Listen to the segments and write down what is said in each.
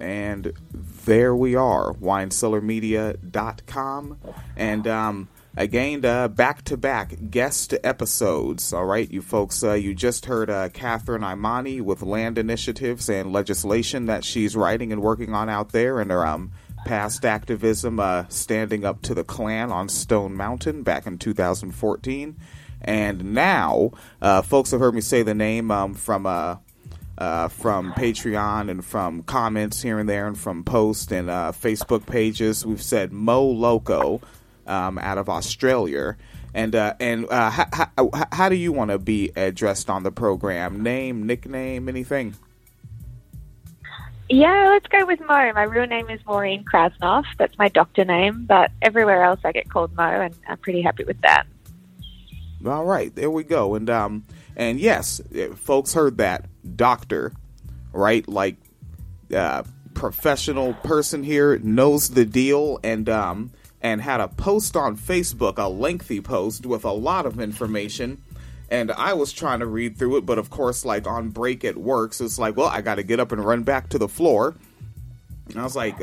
And there we are, WineCellarMedia.com. And again, back-to-back guest episodes. All right, you folks, you just heard Catherine Imani with land initiatives and legislation that she's writing and working on out there, and her past activism standing up to the Klan on Stone Mountain back in 2014. And now, folks have heard me say the name from Patreon and from comments here and there and from posts and Facebook pages. We've said Mo Loco out of Australia. And how do you want to be addressed on the program? Name, nickname, anything? Yeah, let's go with Mo. My real name is Maureen Krasnoff. That's my doctor name. But everywhere else I get called Mo, and I'm pretty happy with that. All right, there we go. And yes, folks heard that. Doctor, right? Like, professional person here knows the deal, and had a post on Facebook, a lengthy post with a lot of information. And I was trying to read through it, but of course, like on break at work, so it's like, well, I got to get up and run back to the floor. And I was like,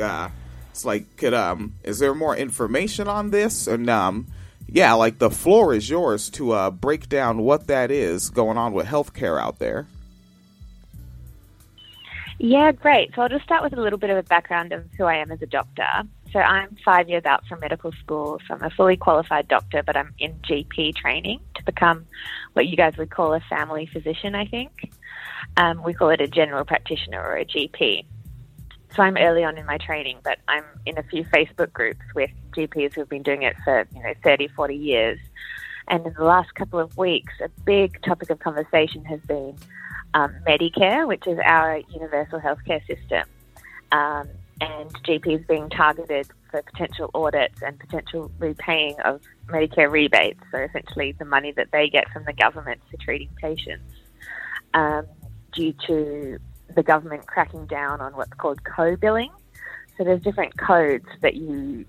it's like, could, is there more information on this? And, yeah, like the floor is yours to break down what that is going on with healthcare out there. Yeah, great. So I'll just start with a little bit of a background of who I am as a doctor. So I'm 5 years out from medical school, so I'm a fully qualified doctor, but I'm in GP training to become what you guys would call a family physician, I think. We call it a general practitioner or a GP. So I'm early on in my training, but I'm in a few Facebook groups with GPs who've been doing it for, 30, 40 years. And in the last couple of weeks, a big topic of conversation has been Medicare, which is our universal healthcare system, and GPs being targeted for potential audits and potential repaying of Medicare rebates, so essentially the money that they get from the government for treating patients, due to the government cracking down on what's called co-billing. So there's different codes that you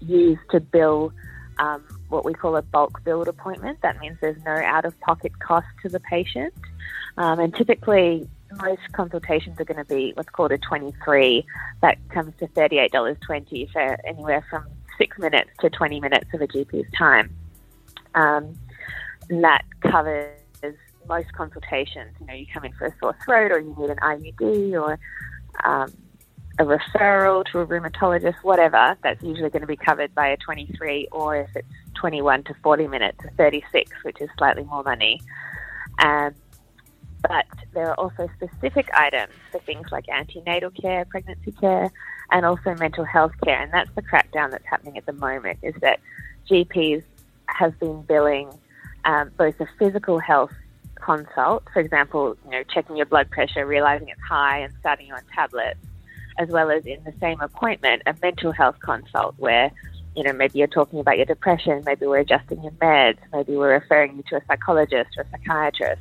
use to bill what we call a bulk billed appointment. That means there's no out-of-pocket cost to the patient. And typically, most consultations are going to be what's called a 23. That comes to $38.20 for anywhere from 6 minutes to 20 minutes of a GP's time. And that covers most consultations. You come in for a sore throat, or you need an IUD, or a referral to a rheumatologist, whatever. That's usually going to be covered by a 23, or if it's 21 to 40 minutes, a 36, which is slightly more money. But there are also specific items for things like antenatal care, pregnancy care, and also mental health care. And that's the crackdown that's happening at the moment, is that GPs have been billing both a physical health consult, for example, checking your blood pressure, realizing it's high and starting you on tablets, as well as in the same appointment, a mental health consult where, maybe you're talking about your depression, maybe we're adjusting your meds, maybe we're referring you to a psychologist or a psychiatrist.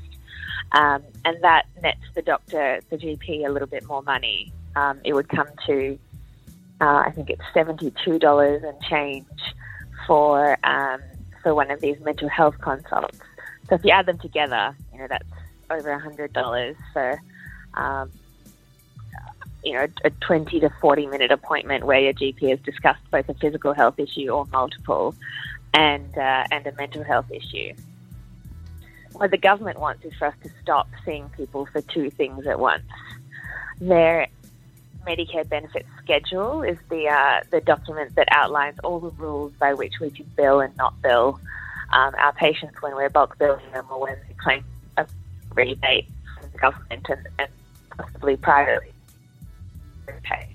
And that nets the GP a little bit more money. It would come to, I think it's $72 and change for one of these mental health consults. So if you add them together, that's over $100 for, a 20 to 40 minute appointment where your GP has discussed both a physical health issue or multiple and a mental health issue. What the government wants is for us to stop seeing people for two things at once. Their Medicare benefits schedule is the document that outlines all the rules by which we can bill and not bill our patients when we're bulk billing them, or when they claim a rebate from the government and possibly privately pay.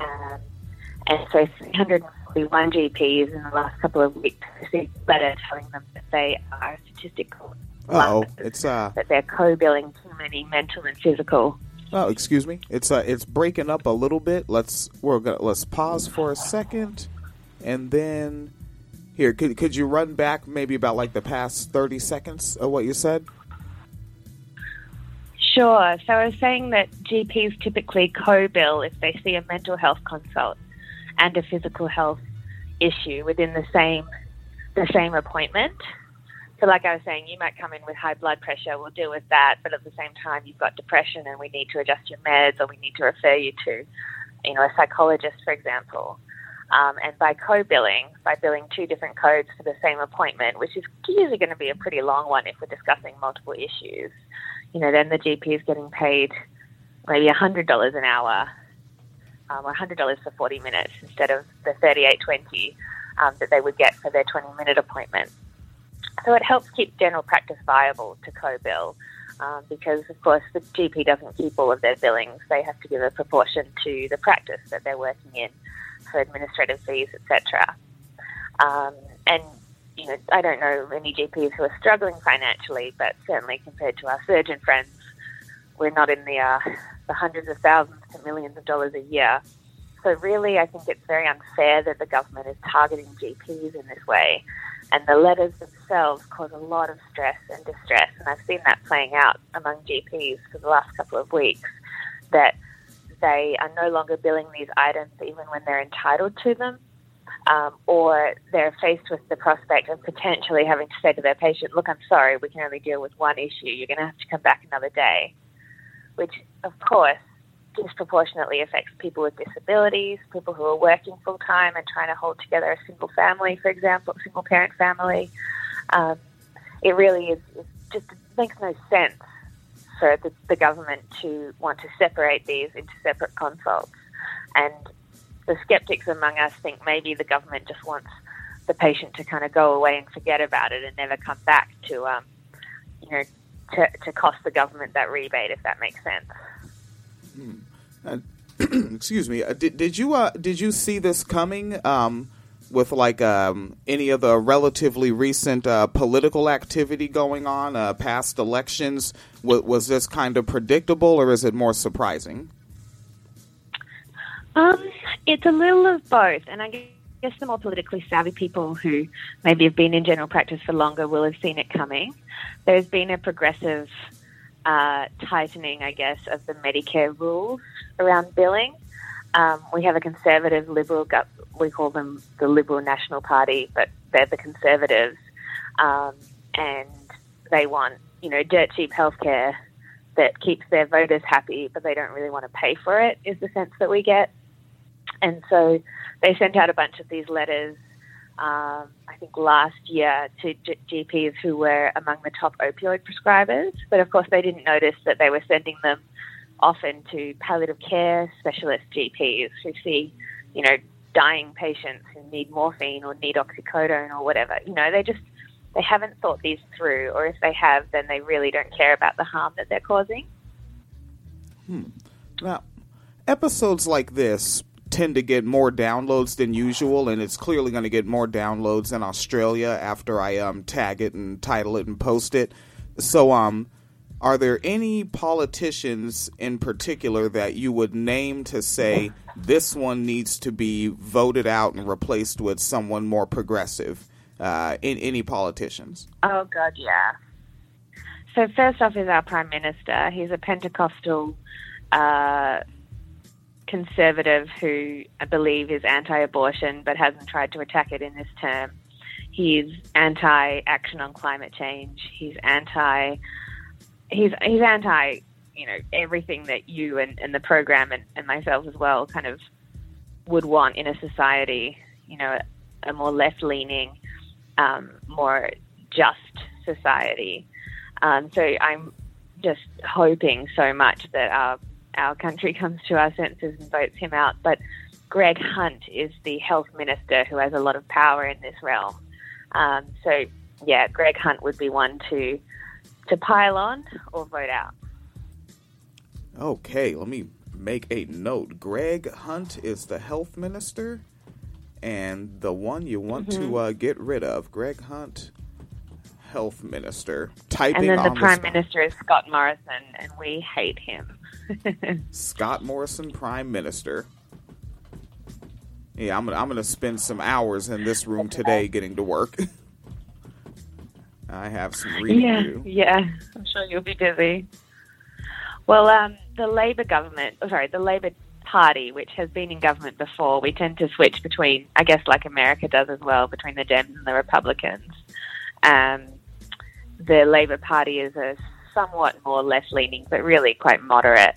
And so 341 GPs in the last couple of weeks received a letter telling them that they are statistical. Oh, it's that they're co-billing too many mental and physical. Oh, excuse me. It's breaking up a little bit. Let's pause for a second, and then here, could you run back maybe about like the past 30 seconds of what you said? Sure. So I was saying that GPs typically co-bill if they see a mental health consult and a physical health issue within the same appointment. So like I was saying, you might come in with high blood pressure, we'll deal with that, but at the same time you've got depression and we need to adjust your meds, or we need to refer you to, you know, a psychologist, for example. And by co-billing, by billing two different codes for the same appointment, which is usually going to be a pretty long one if we're discussing multiple issues, you know, then the GP is getting paid maybe $100 an hour, or $100 for 40 minutes instead of the $38.20 that they would get for their 20-minute appointment. So it helps keep general practice viable to co-bill, because, of course, the GP doesn't keep all of their billings. They have to give a proportion to the practice that they're working in for administrative fees, etc. And, you know, I don't know any GPs who are struggling financially, but certainly compared to our surgeon friends, we're not in the hundreds of thousands to millions of dollars a year. So really, I think it's very unfair that the government is targeting GPs in this way. And the letters themselves cause a lot of stress and distress. And I've seen that playing out among GPs for the last couple of weeks, that they are no longer billing these items even when they're entitled to them, or they're faced with the prospect of potentially having to say to their patient, look, I'm sorry, we can only deal with one issue. You're going to have to come back another day, which, of course, disproportionately affects people with disabilities, people who are working full-time and trying to hold together a single family, for example, a single-parent family. It really is just makes no sense for the government to want to separate these into separate consults. And the skeptics among us think maybe the government just wants the patient to kind of go away and forget about it and never come back to, you know, to cost the government that rebate, if that makes sense. Excuse me. Did you see this coming with any of the relatively recent political activity going on, past elections? Was this kind of predictable, or is it more surprising? It's a little of both, and I guess the more politically savvy people who maybe have been in general practice for longer will have seen it coming. There's been a progressive tightening, I guess, of the Medicare rules around billing. We have a conservative liberal, we call them the Liberal National Party, but they're the conservatives, and they want, you know, dirt cheap healthcare that keeps their voters happy, but they don't really want to pay for it, is the sense that we get. And so they sent out a bunch of these letters, I think last year, to GPs who were among the top opioid prescribers, but of course they didn't notice that they were sending them often to palliative care specialist GPs who see, you know, dying patients who need morphine or need oxycodone or whatever. You know, they haven't thought these through, or if they have, then they really don't care about the harm that they're causing. Now, episodes like this tend to get more downloads than usual, and it's clearly going to get more downloads in Australia after I tag it and title it and post it. So are there any politicians in particular that you would name to say this one needs to be voted out and replaced with someone more progressive? In any politicians? Oh, God, yeah. So first off is our Prime Minister. He's a Pentecostal conservative who I believe is anti-abortion but hasn't tried to attack it in this term. He's anti-action on climate change. He's anti, you know, everything that you and the program and myself as well kind of would want in a society, you know, a more left-leaning, more just society. So I'm just hoping so much that our country comes to our senses and votes him out. But Greg Hunt is the health minister who has a lot of power in this realm. So, yeah, Greg Hunt would be one to pile on or vote out. Okay, let me make a note. Greg Hunt is the health minister and the one you want to get rid of. Greg Hunt, health minister. Typing and then the prime minister is Scott Morrison, and we hate him. Scott Morrison, Prime Minister. Yeah, I'm going to spend some hours in this room today getting to work. I have some reading to do. Yeah, I'm sure you'll be busy. Well, the Labor Party, which has been in government before, we tend to switch between, I guess like America does as well, between the Dems and the Republicans. the Labor Party is a somewhat more left-leaning, but really quite moderate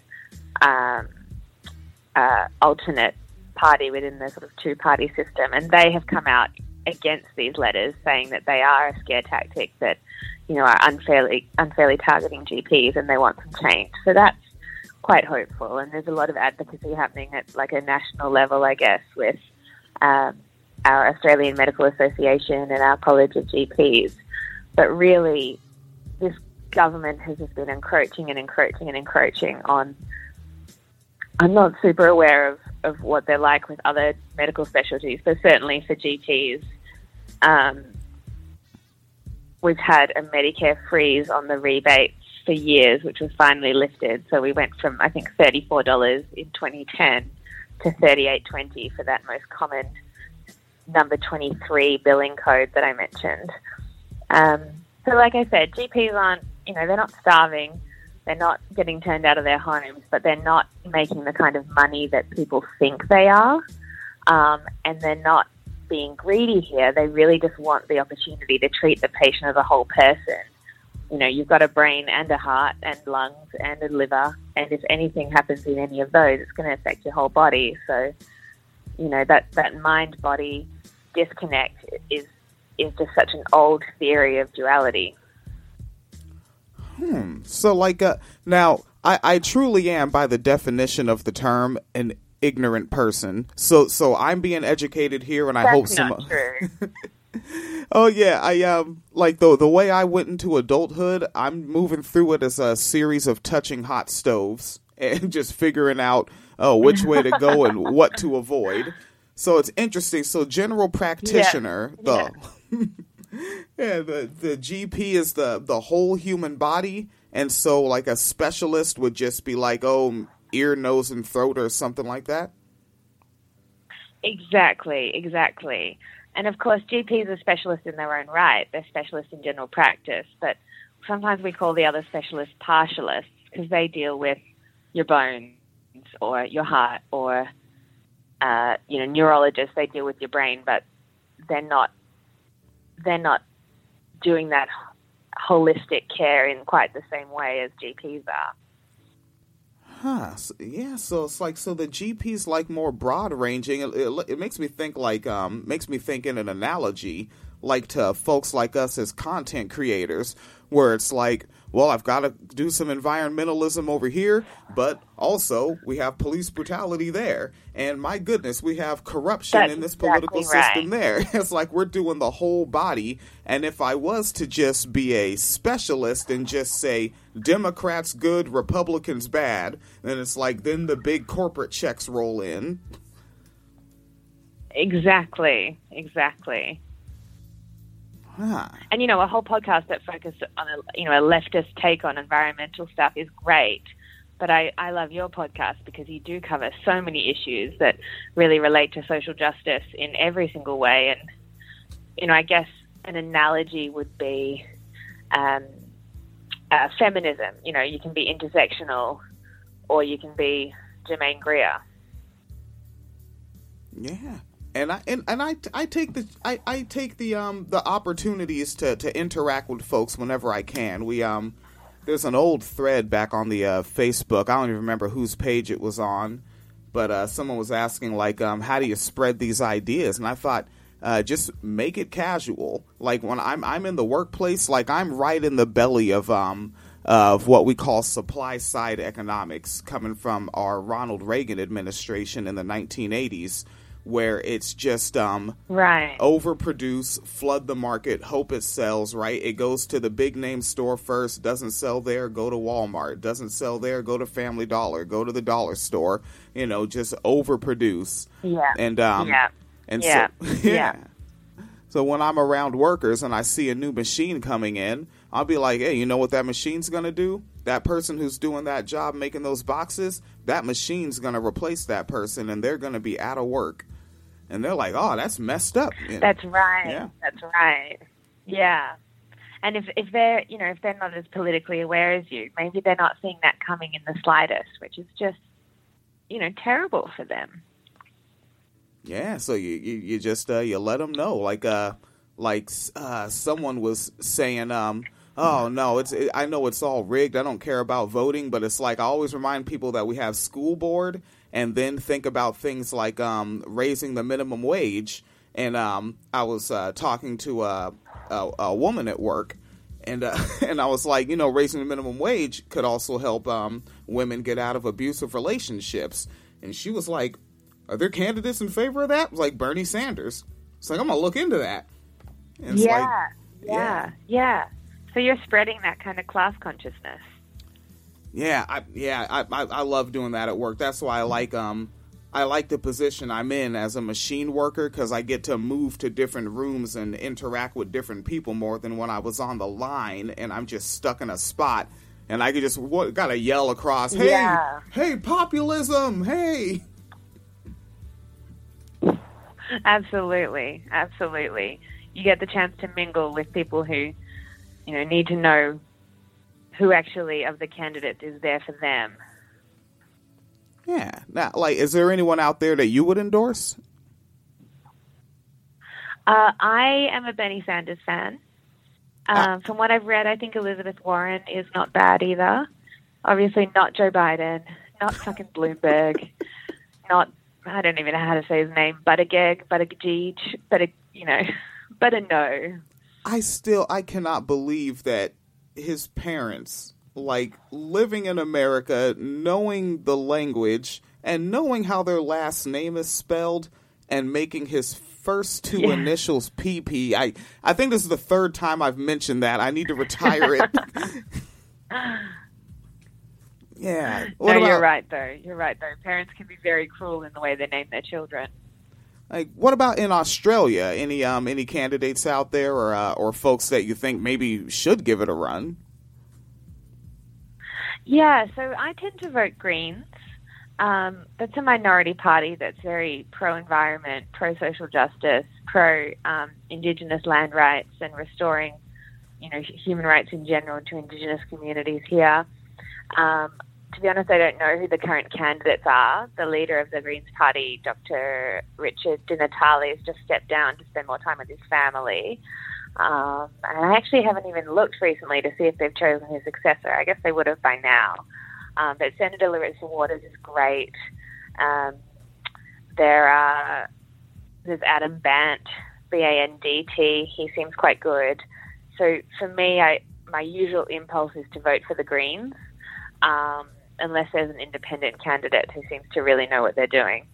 alternate party within the sort of two-party system. And they have come out against these letters, saying that they are a scare tactic, that, you know, are unfairly targeting GPs, and they want some change. So that's quite hopeful. And there's a lot of advocacy happening at like a national level, I guess, with our Australian Medical Association and our College of GPs. But really, this government has just been encroaching on... I'm not super aware of what they're like with other medical specialties, but certainly for GPs, we've had a Medicare freeze on the rebates for years, which was finally lifted. So we went from, I think, $34 in 2010 to $38.20 for that most common number 23 billing code that I mentioned. So like I said, GPs aren't, you know, they're not starving. They're not getting turned out of their homes, but they're not making the kind of money that people think they are. And they're not being greedy here. They really just want the opportunity to treat the patient as a whole person. You know, you've got a brain and a heart and lungs and a liver, and if anything happens in any of those, it's going to affect your whole body. So, you know, that mind-body disconnect is just such an old theory of duality. So, like, now, I truly am, by the definition of the term, an ignorant person. So I'm being educated here, and that's I hope some. Not true. Oh yeah, I like the way I went into adulthood, I'm moving through it as a series of touching hot stoves and just figuring out which way to go and what to avoid. So it's interesting. So general practitioner, the GP is the whole human body, and so like a specialist would just be like, oh, ear, nose, and throat, or something like that. Exactly. And of course, GPs are specialists in their own right. They're specialists in general practice, but sometimes we call the other specialists partialists because they deal with your bones or your heart, or you know, neurologists, they deal with your brain, but they're not doing that holistic care in quite the same way as GPs are. Huh. So it's like, so the GP's like more broad ranging. It makes me think in an analogy, like to folks like us as content creators, where it's like, well, I've got to do some environmentalism over here, but also we have police brutality there. And my goodness, we have corruption in this political system there. It's like we're doing the whole body. And if I was to just be a specialist and just say Democrats good, Republicans bad, then it's like then the big corporate checks roll in. Exactly. Huh. And, you know, a whole podcast that focused on a leftist take on environmental stuff is great. But I love your podcast because you do cover so many issues that really relate to social justice in every single way. And, you know, I guess an analogy would be feminism. You know, you can be intersectional or you can be Germaine Greer. Yeah. And I take the opportunities to interact with folks whenever I can. We there's an old thread back on the Facebook. I don't even remember whose page it was on, but someone was asking like how do you spread these ideas? And I thought just make it casual. Like when I'm in the workplace, like I'm right in the belly of what we call supply side economics, coming from our Ronald Reagan administration in the 1980s. Where it's just overproduce, flood the market, hope it sells, right? It goes to the big name store first, doesn't sell there, go to Walmart, doesn't sell there, go to Family Dollar, go to the dollar store, you know, just overproduce. Yeah. So when I'm around workers and I see a new machine coming in, I'll be like, hey, you know what that machine's going to do? That person who's doing that job making those boxes, that machine's going to replace that person and they're going to be out of work. And they're like, oh, that's messed up. You know? That's right. Yeah. That's right. Yeah. And if they're, you know, if they're not as politically aware as you, maybe they're not seeing that coming in the slightest, which is just, you know, terrible for them. Yeah. So you just, you let them know, like someone was saying, oh no, I know it's all rigged. I don't care about voting, but it's like I always remind people that we have school board, and then think about things like raising the minimum wage. And I was talking to a woman at work, and I was like, you know, raising the minimum wage could also help women get out of abusive relationships. And she was like, are there candidates in favor of that? Like Bernie Sanders. It's like, I'm going to look into that. And it's yeah. So you're spreading that kind of class consciousness. I love doing that at work. That's why I like the position I'm in as a machine worker, because I get to move to different rooms and interact with different people more than when I was on the line and I'm just stuck in a spot and I could just gotta yell across, hey, hey, populism, hey. Absolutely, absolutely. You get the chance to mingle with people who, you know, need to know who actually of the candidates is there for them. Yeah. Now, like, is there anyone out there that you would endorse? I am a Bernie Sanders fan. From what I've read, I think Elizabeth Warren is not bad either. Obviously not Joe Biden, not fucking Bloomberg, not, I don't even know how to say his name, Buttigieg. I cannot believe that his parents, like, living in America, knowing the language and knowing how their last name is spelled and making his first two initials PP. I think this is the third time I've mentioned that. I need to retire it. Yeah. You're right, though. You're right, though. Parents can be very cruel in the way they name their children. Like, what about in Australia? Any candidates out there, or folks that you think maybe should give it a run? Yeah, so I tend to vote Greens. That's a minority party that's very pro-environment, pro-social justice, pro-Indigenous land rights, and restoring, you know, human rights in general to Indigenous communities here. To be honest, I don't know who the current candidates are. The leader of the Greens party, Dr. Richard Di Natale, has just stepped down to spend more time with his family. And I actually haven't even looked recently to see if they've chosen his successor. I guess they would have by now. But Senator Larissa Waters is great. There's Adam Bandt, B-A-N-D-T. He seems quite good. So for me, my usual impulse is to vote for the Greens, unless there's an independent candidate who seems to really know what they're doing.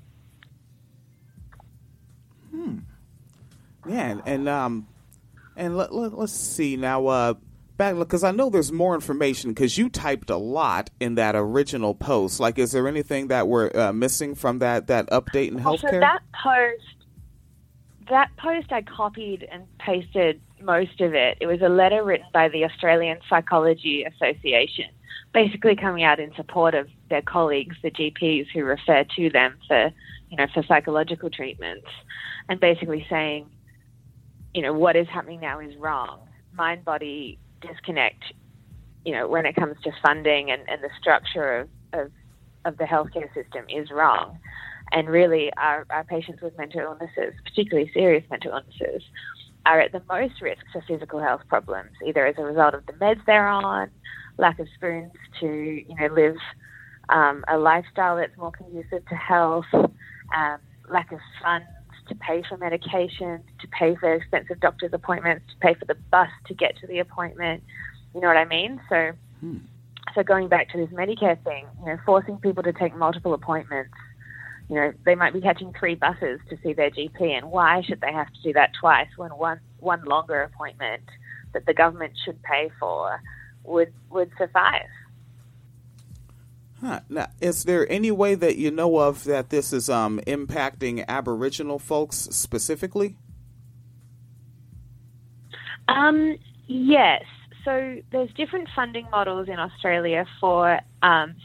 Yeah, and let's see now. Back, because I know there's more information, because you typed a lot in that original post. Like, is there anything that we're missing from that update in healthcare? So that post, I copied and pasted most of it. It was a letter written by the Australian Psychology Association, basically coming out in support of their colleagues, the GPs who refer to them for psychological treatments, and basically saying, you know, what is happening now is wrong. Mind-body disconnect, you know, when it comes to funding and the structure of the healthcare system is wrong. And really, our patients with mental illnesses, particularly serious mental illnesses, are at the most risk for physical health problems, either as a result of the meds they're on, lack of spoons to, you know, live a lifestyle that's more conducive to health, lack of funds to pay for medication, to pay for expensive doctor's appointments, to pay for the bus to get to the appointment. You know what I mean? So going back to this Medicare thing, you know, forcing people to take multiple appointments. You know, they might be catching 3 buses to see their GP, and why should they have to do that twice when one longer appointment that the government should pay for would suffice? Huh. Now, is there any way that you know of that this is impacting Aboriginal folks specifically? Yes. So there's different funding models in Australia for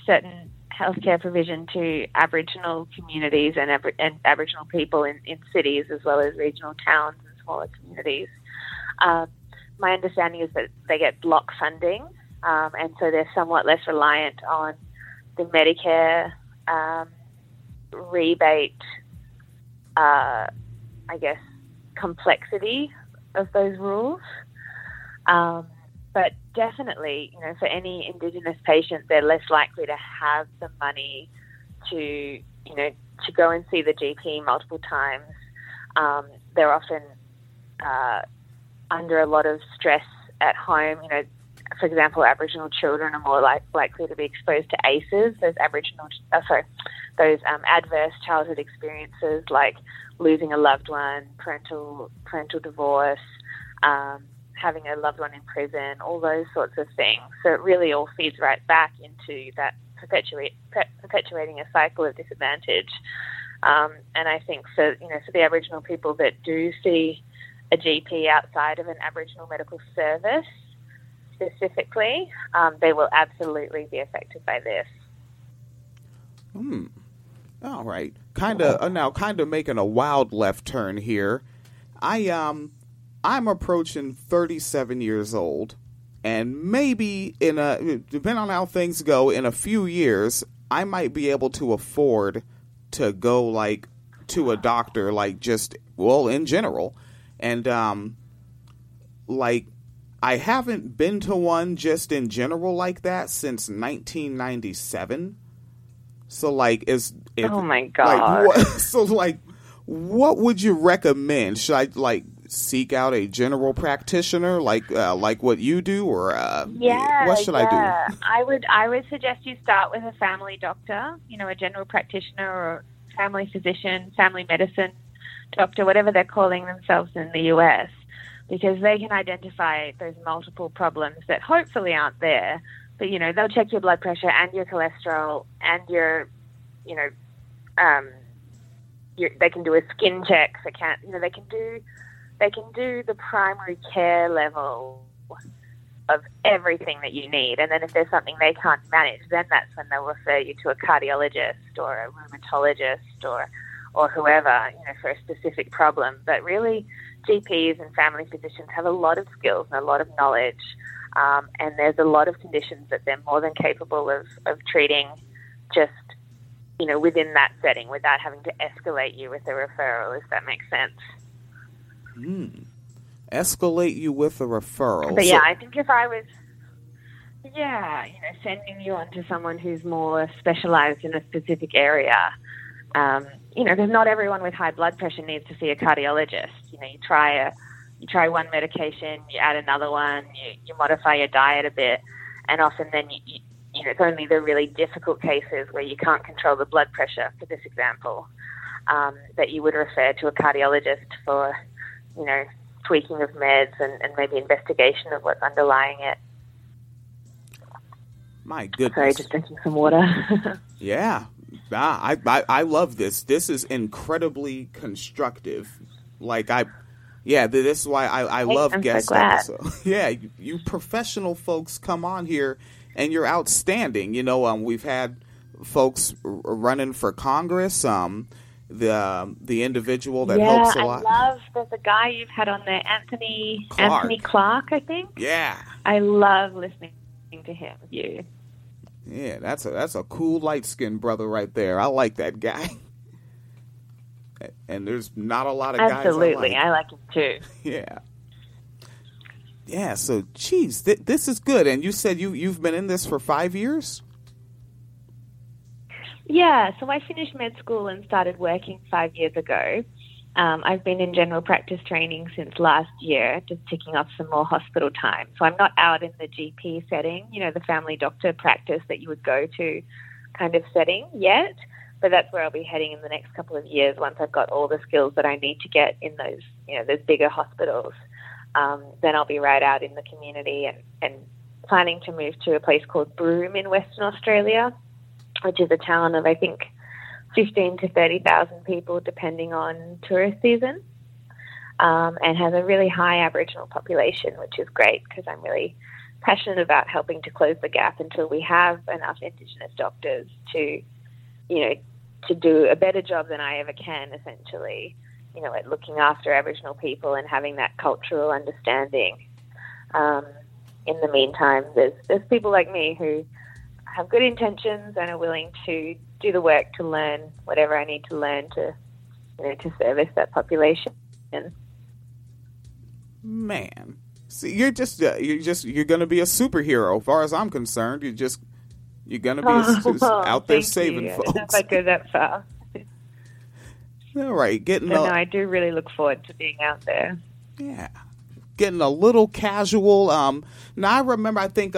certain healthcare provision to Aboriginal communities and Aboriginal people in cities, as well as regional towns and smaller communities. My understanding is that they get block funding, and so they're somewhat less reliant on the Medicare rebate, complexity of those rules. But definitely, you know, for any Indigenous patient, they're less likely to have the money to, you know, to go and see the GP multiple times. They're often under a lot of stress at home. You know, for example, Aboriginal children are more likely to be exposed to ACEs, those adverse childhood experiences like losing a loved one, parental divorce, having a loved one in prison, all those sorts of things. So it really all feeds right back into that perpetuating a cycle of disadvantage. And I think for the Aboriginal people that do see a GP outside of an Aboriginal medical service specifically, they will absolutely be affected by this. All right. Kind of making a wild left turn here. I'm approaching 37 years old, and maybe depending on how things go, in a few years, I might be able to afford to go to a doctor, in general. And I haven't been to one just in general like that since 1997. So oh my God. What would you recommend? Should I seek out a general practitioner like what you do, or what should I do? I would suggest you start with a family doctor, a general practitioner or family physician, family medicine doctor, whatever they're calling themselves in the US, because they can identify those multiple problems that hopefully aren't there. But, they'll check your blood pressure and your cholesterol and they can do a skin check for cancer. They can do the primary care level of everything that you need. And then if there's something they can't manage, then that's when they'll refer you to a cardiologist or a rheumatologist or whoever, for a specific problem. But really, GPs and family physicians have a lot of skills and a lot of knowledge. And there's a lot of conditions that they're more than capable of treating just, within that setting without having to escalate you with a referral, if that makes sense. Escalate you with a referral. But I think if I was, sending you on to someone who's more specialized in a specific area, because not everyone with high blood pressure needs to see a cardiologist. You try one medication, you add another one, you modify your diet a bit, and often then it's only the really difficult cases where you can't control the blood pressure, for this example, that you would refer to a cardiologist for, tweaking of meds and maybe investigation of what's underlying it. My goodness. Sorry, just drinking some water. Yeah. I love this. This is incredibly constructive. This is why I love guest episodes. Yeah, you professional folks come on here and you're outstanding. We've had folks running for Congress. The individual that helps a lot. I love. There's a guy you've had on there, Anthony Clark, I think. Yeah, I love listening to him. You. Yeah, that's a cool light-skinned brother right there. I like that guy. And there's not a lot of guys. Absolutely, I like him too. Yeah. Yeah, so, geez, this is good. And you said you've been in this for 5 years? Yeah, so I finished med school and started working 5 years ago. I've been in general practice training since last year, just ticking off some more hospital time. So I'm not out in the GP setting, the family doctor practice that you would go to kind of setting yet. But that's where I'll be heading in the next couple of years once I've got all the skills that I need to get in those, those bigger hospitals. Then I'll be right out in the community and planning to move to a place called Broome in Western Australia, which is a town of, I think, 15,000 to 30,000 people, depending on tourist season, and has a really high Aboriginal population, which is great because I'm really passionate about helping to close the gap until we have enough Indigenous doctors to do a better job than I ever can, essentially, at looking after Aboriginal people and having that cultural understanding. In the meantime, there's people like me who have good intentions and are willing to do the work to learn whatever I need to learn to, to service that population. Man, See, you're going to be a superhero. As far as I'm concerned, you're going to be out there saving folks. I don't know if I go that far. All right, No, I do really look forward to being out there. Yeah, getting a little casual. Now I remember, I think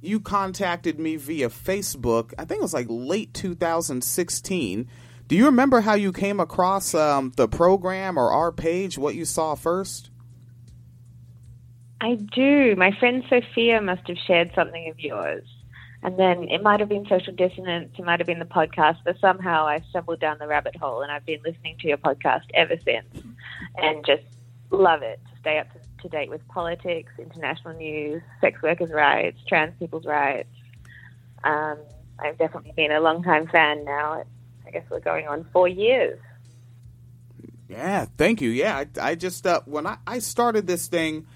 you contacted me via Facebook. I think it was like late 2016. Do you remember how you came across the program or our page? What you saw first? I do. My friend Sophia must have shared something of yours. And then it might have been Social Dissonance, it might have been the podcast, but somehow I stumbled down the rabbit hole, and I've been listening to your podcast ever since and just love it. Stay up to date with politics, international news, sex workers' rights, trans people's rights. I've definitely been a long-time fan now. I guess we're going on 4 years. Yeah, thank you. Yeah, I just, when I started this thing,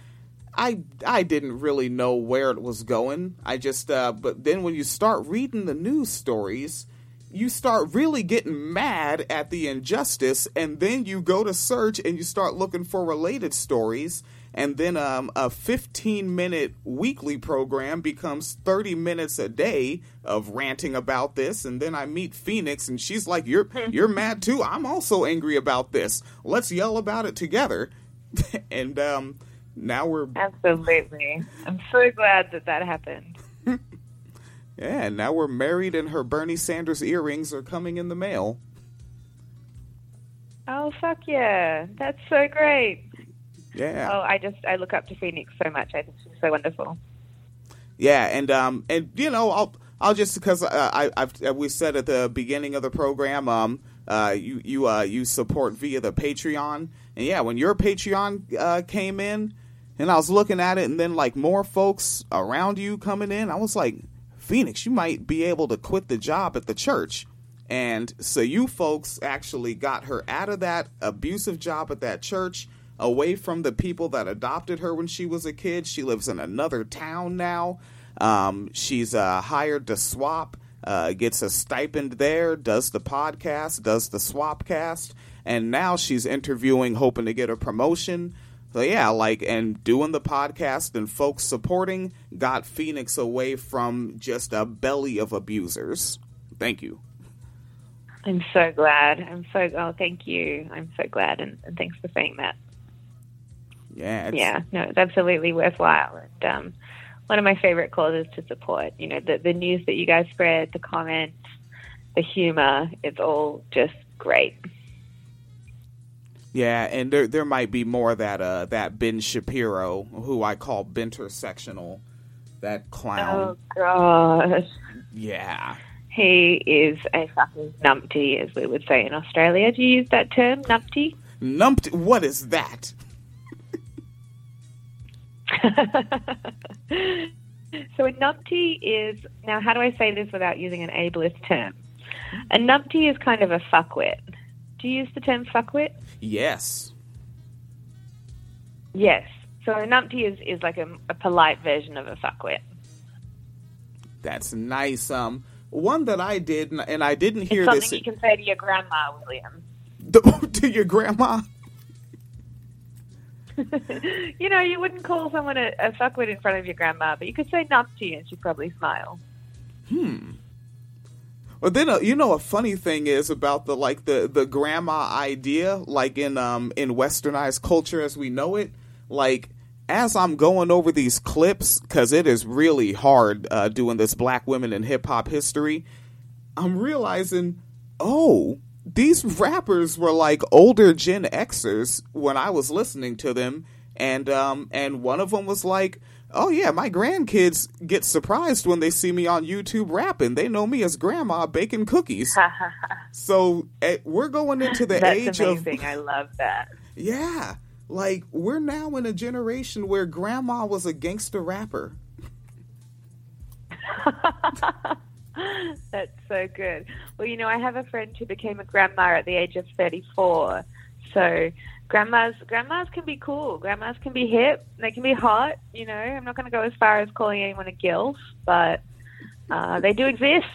I didn't really know where it was going. I just, but then when you start reading the news stories, you start really getting mad at the injustice, and then you go to search and you start looking for related stories, and then a 15-minute weekly program becomes 30 minutes a day of ranting about this, and then I meet Phoenix, and she's like, you're mad too? I'm also angry about this. Let's yell about it together. And, now we're... Absolutely. I'm so glad that happened. Yeah, and now we're married and her Bernie Sanders earrings are coming in the mail. Oh, fuck yeah. That's so great. Yeah. Oh, I look up to Phoenix so much. I think she's so wonderful. Yeah, and you know, I'll just, because we said at the beginning of the program, you support via the Patreon. And yeah, when your Patreon came in, and I was looking at it, and then like more folks around you coming in, I was like, Phoenix, you might be able to quit the job at the church. And so you folks actually got her out of that abusive job at that church, away from the people that adopted her when she was a kid. She lives in another town now. She's hired to swap, gets a stipend there, does the podcast, does the swapcast. And now she's interviewing, hoping to get a promotion. So yeah, like, and doing the podcast and folks supporting got Phoenix away from just a belly of abusers. Thank you. I'm so glad. Thank you. I'm so glad, and thanks for saying that. Yeah. It's absolutely worthwhile. And one of my favorite causes to support. You know, the news that you guys spread, the comments, the humor. It's all just great. Yeah, and there might be more of that Ben Shapiro, who I call Bintersectional, that clown. Oh, gosh. Yeah. He is a fucking numpty, as we would say in Australia. Do you use that term, numpty? Numpty? What is that? So a numpty is... Now, how do I say this without using an ableist term? A numpty is kind of a fuckwit. Do you use the term fuckwit? Yes. Yes. So a numpty is like a polite version of a fuckwit. That's nice. One that I did, and I didn't hear this. It's something you can say to your grandma, William. To your grandma? You know, you wouldn't call someone a fuckwit in front of your grandma, but you could say numpty and she'd probably smile. Well, then, you know, a funny thing is about the grandma idea, like in westernized culture as we know it. Like, as I'm going over these clips, because it is really hard doing this Black Women in Hip Hop History, I'm realizing, oh, these rappers were like older Gen Xers when I was listening to them. And one of them was like, oh, yeah, my grandkids get surprised when they see me on YouTube rapping. They know me as Grandma baking cookies. So we're going into the age of... That's amazing. I love that. Yeah. Like, we're now in a generation where Grandma was a gangster rapper. That's so good. Well, you know, I have a friend who became a grandma at the age of 34. So... Grandmas can be cool. Grandmas can be hip. They can be hot. You know, I'm not going to go as far as calling anyone a gilf, but they do exist.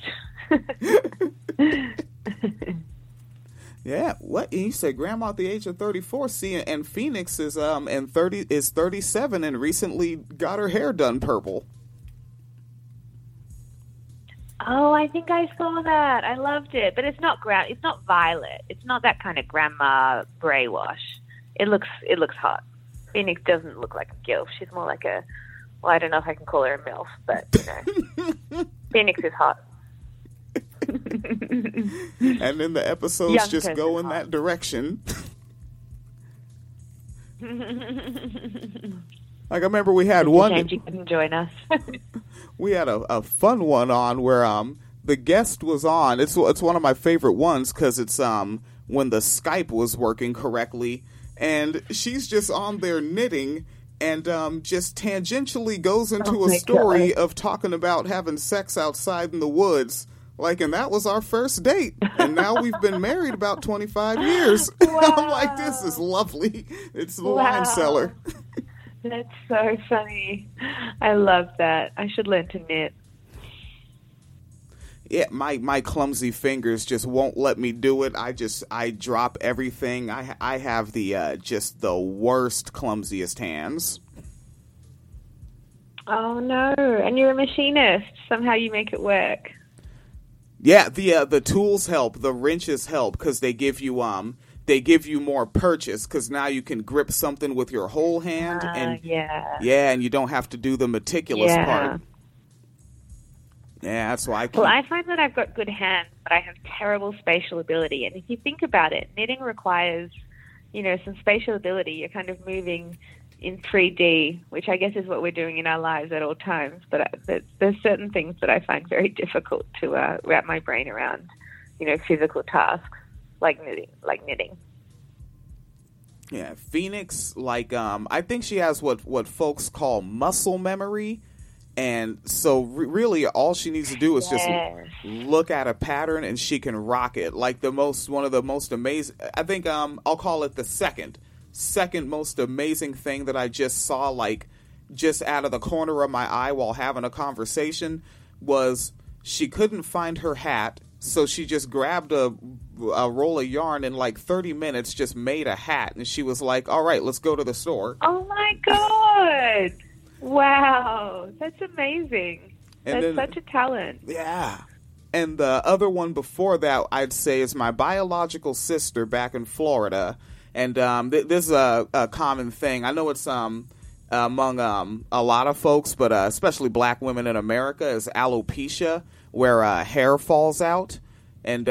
Yeah, what? And you said grandma at the age of 34. See, and Phoenix is 37 and recently got her hair done purple. Oh, I think I saw that. I loved it, but it's not it's not violet. It's not that kind of grandma gray wash. It looks hot. Phoenix doesn't look like a gilf. She's more like a, well, I don't know if I can call her a milf, but you know, Phoenix is hot. And then the episodes Young just go in that direction. Like I remember we had one. You couldn't join us. We had a fun one on where the guest was on. It's one of my favorite ones because it's when the Skype was working correctly, and she's just on there knitting and just tangentially goes into a story of talking about having sex outside in the woods. Like, and that was our first date, and now we've been married about 25 years. Wow. I'm like, this is lovely. It's the Wine Cellar. That's so funny. I love that. I should learn to knit. Yeah, my clumsy fingers just won't let me do it. I drop everything. I have the just the worst, clumsiest hands. Oh, no. And you're a machinist. Somehow you make it work. Yeah, the tools help, the wrenches help, because they give you more purchase, because now you can grip something with your whole hand, and yeah, and you don't have to do the meticulous part. Yeah, that's why I can. Well, I find that I've got good hands, but I have terrible spatial ability, and if you think about it, knitting requires, you know, some spatial ability. You're kind of moving in 3D, which I guess is what we're doing in our lives at all times, but there's certain things that I find very difficult to wrap my brain around, you know, physical tasks like knitting. Yeah, Phoenix, like I think she has what folks call muscle memory, and so really all she needs to do is just look at a pattern and she can rock it. Like one of the most amazing, I think I'll call it the second most amazing thing that I just saw, like just out of the corner of my eye while having a conversation, was she couldn't find her hat, so she just grabbed a roll of yarn and like 30 minutes just made a hat, and she was like, all right, let's go to the store. Oh my god. Wow, that's amazing. And that's such a talent. Yeah. And the other one before that I'd say is my biological sister back in Florida. And this is a common thing. I know it's among a lot of folks, but especially black women in America, is alopecia, where hair falls out. And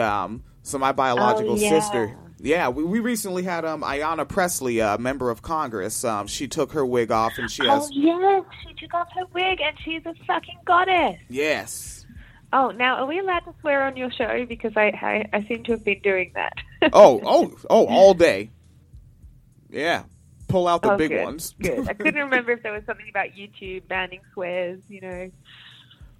so my biological sister, we recently had Ayanna Pressley, a member of Congress. She took her wig off, and she has. Oh, yes, she took off her wig, and she's a fucking goddess. Yes. Oh, now, are we allowed to swear on your show? Because I seem to have been doing that. oh, all day. Yeah, pull out the big ones. Good. I couldn't remember if there was something about YouTube banning squares, you know.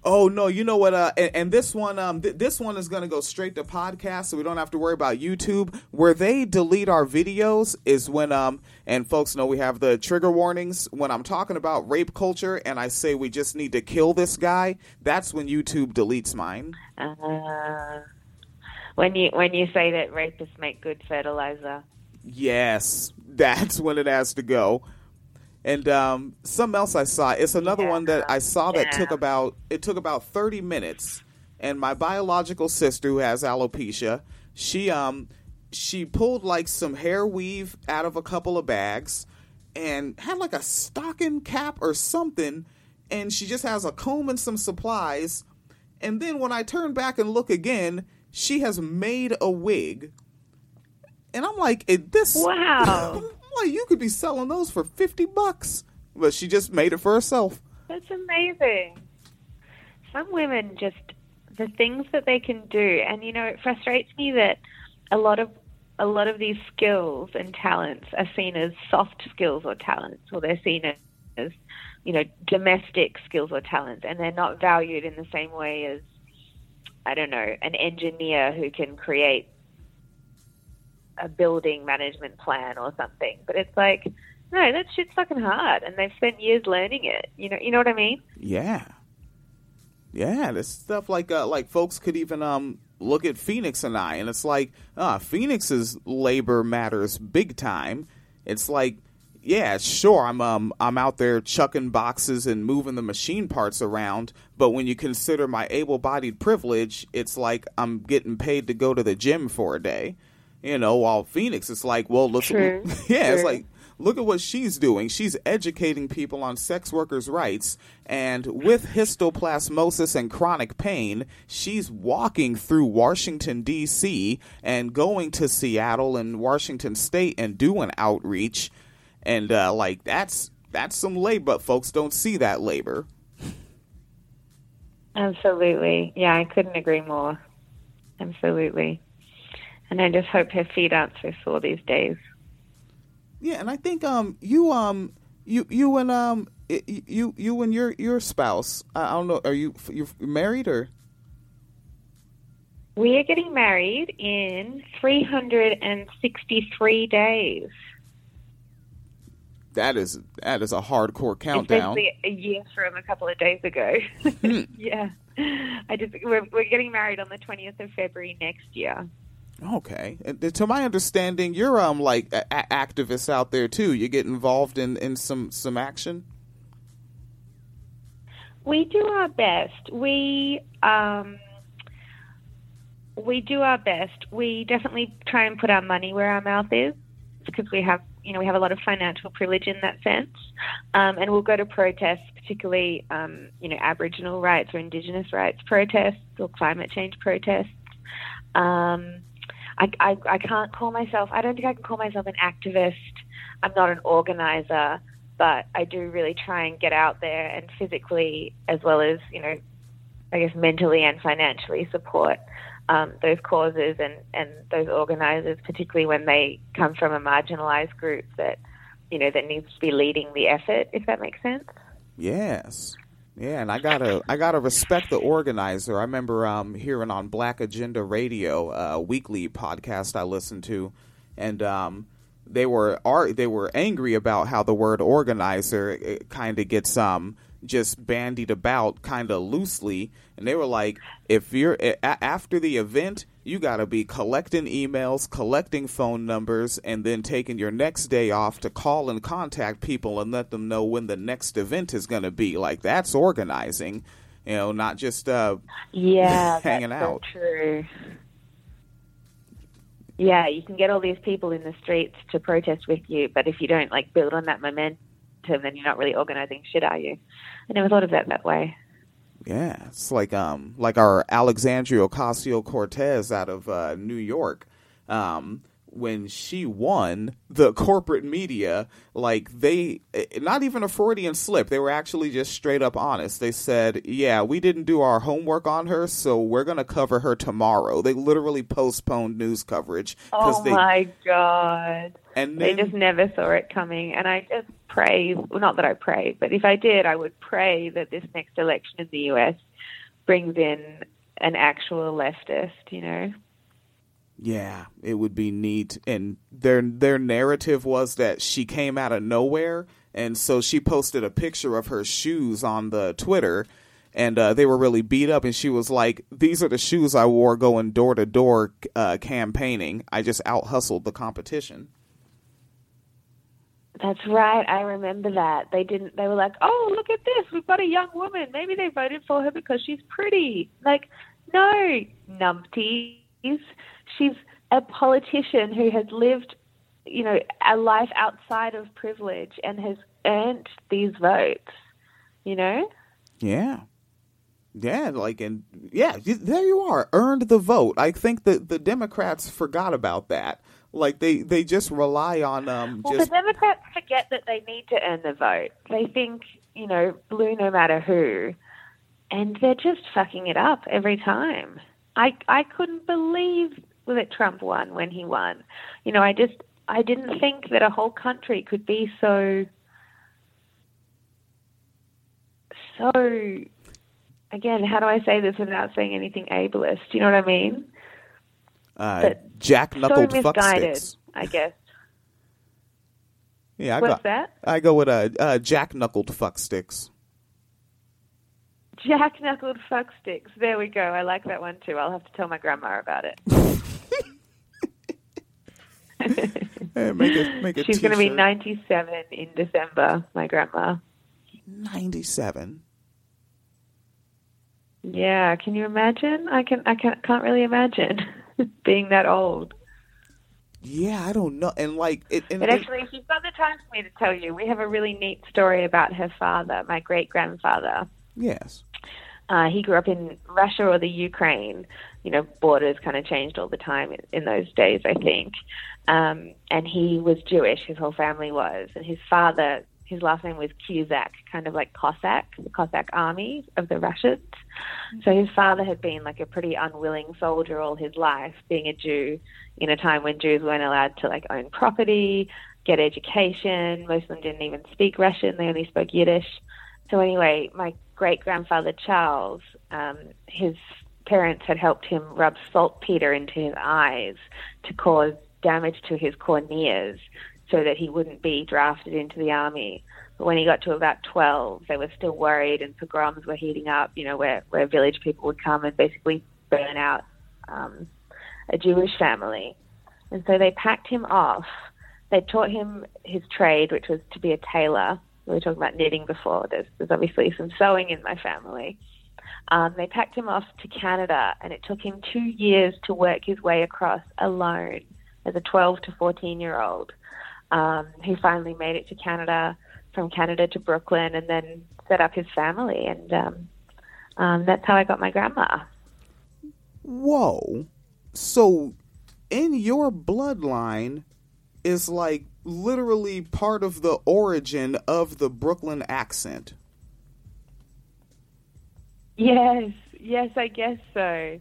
Oh no, you know what? And this one, this one is going to go straight to podcast, so we don't have to worry about YouTube. Where they delete our videos is when and folks know we have the trigger warnings. When I'm talking about rape culture and I say we just need to kill this guy, that's when YouTube deletes mine. When you say that rapists make good fertilizer. Yes, that's when it has to go. And something else I saw, it's another one that I saw that took about 30 minutes. And my biological sister, who has alopecia, she pulled like some hair weave out of a couple of bags and had like a stocking cap or something. And she just has a comb and some supplies. And then when I turn back and look again, she has made a wig. And I'm like, this... Wow. Like, you could be selling those for $50. But she just made it for herself. That's amazing. Some women just... The things that they can do. And, you know, it frustrates me that a lot of these skills and talents are seen as soft skills or talents. Or they're seen as, you know, domestic skills or talents. And they're not valued in the same way as, I don't know, an engineer who can create a building management plan or something. But it's like, no, that shit's fucking hard, and they've spent years learning it. You know what I mean? Yeah, there's stuff like folks could even look at Phoenix and I, and it's like, Phoenix's labor matters big time. It's like, yeah, sure, I'm out there chucking boxes and moving the machine parts around, but when you consider my able-bodied privilege, it's like I'm getting paid to go to the gym for a day. You know, while Phoenix, it's like, well, look, true. Yeah, true. It's like, look at what she's doing. She's educating people on sex workers' rights. And with histoplasmosis and chronic pain, she's walking through Washington, D.C. and going to Seattle and Washington State and doing outreach. And, like, that's some labor, but folks don't see that labor. Absolutely. Yeah, I couldn't agree more. Absolutely. And I just hope her feet aren't so sore these days. Yeah, and I think you and your spouse. I don't know. Are you married or? We are getting married in 363 days. That is a hardcore countdown. Especially a year from a couple of days ago. Yeah, we're getting married on the 20th of February next year. Okay. To my understanding, you're like activists out there too. You get involved in some action. We do our best. We do our best. We definitely try and put our money where our mouth is, because we have a lot of financial privilege in that sense, and we'll go to protests, particularly Aboriginal rights or Indigenous rights protests or climate change protests. I can't call myself, I don't think I can call myself an activist. I'm not an organizer, but I do really try and get out there and physically, as well as, I guess mentally and financially support those causes and those organizers, particularly when they come from a marginalized group that needs to be leading the effort, if that makes sense. Yes. Yeah, and I gotta respect the organizer. I remember hearing on Black Agenda Radio, a weekly podcast I listened to, and they were angry about how the word organizer kind of gets just bandied about kind of loosely, and they were like, if you're after the event, you gotta be collecting emails, collecting phone numbers, and then taking your next day off to call and contact people and let them know when the next event is going to be. Like, that's organizing, not just hanging that's out. So true. Yeah, you can get all these people in the streets to protest with you, but if you don't build on that momentum, then you're not really organizing shit, are you? And there was a lot of that way. Yeah, it's like our Alexandria Ocasio-Cortez out of New York. When she won, the corporate media, they, not even a Freudian slip, they were actually just straight up honest. They said, yeah, we didn't do our homework on her, so we're going to cover her tomorrow. They literally postponed news coverage. Oh, my God. And then, they just never saw it coming. And I just pray, well, not that I pray, but if I did, I would pray that this next election in the U.S. brings in an actual leftist, Yeah, it would be neat. And their narrative was that she came out of nowhere, and so she posted a picture of her shoes on the Twitter, and they were really beat up, and she was like, these are the shoes I wore going door-to-door campaigning. I just out-hustled the competition. That's right. I remember that. They were like, oh, look at this. We've got a young woman. Maybe they voted for her because she's pretty. Like, no, numpties. She's a politician who has lived, a life outside of privilege and has earned these votes, Yeah. Yeah, there you are, earned the vote. I think that the Democrats forgot about that. They just rely on the Democrats forget that they need to earn the vote. They think, blue no matter who. And they're just fucking it up every time. I couldn't believe that Trump won when he won. I didn't think that a whole country could be so, again, how do I say this without saying anything ableist? You know what I mean? Jack-knuckled so misguided, fucksticks. I guess. Yeah, what's that? I go with jack-knuckled fucksticks. Jack-knuckled fuck sticks. There we go. I like that one too. I'll have to tell my grandma about it. Make a She's going to be 97 in December, my grandma. 97. Yeah, can you imagine? I can't really imagine being that old. Yeah, I don't know. And like, it actually, if you've got the time for me to tell you, we have a really neat story about her father, my great grandfather. Yes. He grew up in Russia or the Ukraine. You know, borders kind of changed all the time in those days, I think. And he was Jewish, his whole family was. And his father, his last name was Kuzak, kind of like Cossack, the Cossack army of the Russians. So his father had been like a pretty unwilling soldier all his life, being a Jew in a time when Jews weren't allowed to like own property, get education. Most of them didn't even speak Russian. They only spoke Yiddish. So anyway, my great-grandfather Charles, his parents had helped him rub saltpeter into his eyes to cause damage to his corneas so that he wouldn't be drafted into the army. But when he got to about 12, they were still worried, and pogroms were heating up, you know, where village people would come and basically burn out a Jewish family. And so they packed him off. They taught him his trade, which was to be a tailor. We were talking about knitting before. There's obviously some sewing in my family. They packed him off to Canada, and it took him 2 years to work his way across alone as a 12 to 14-year-old. He finally made it to Canada, from Canada to Brooklyn, and then set up his family. And that's how I got my grandma. Whoa. So in your bloodline is like literally part of the origin of the Brooklyn accent. Yes, I guess so.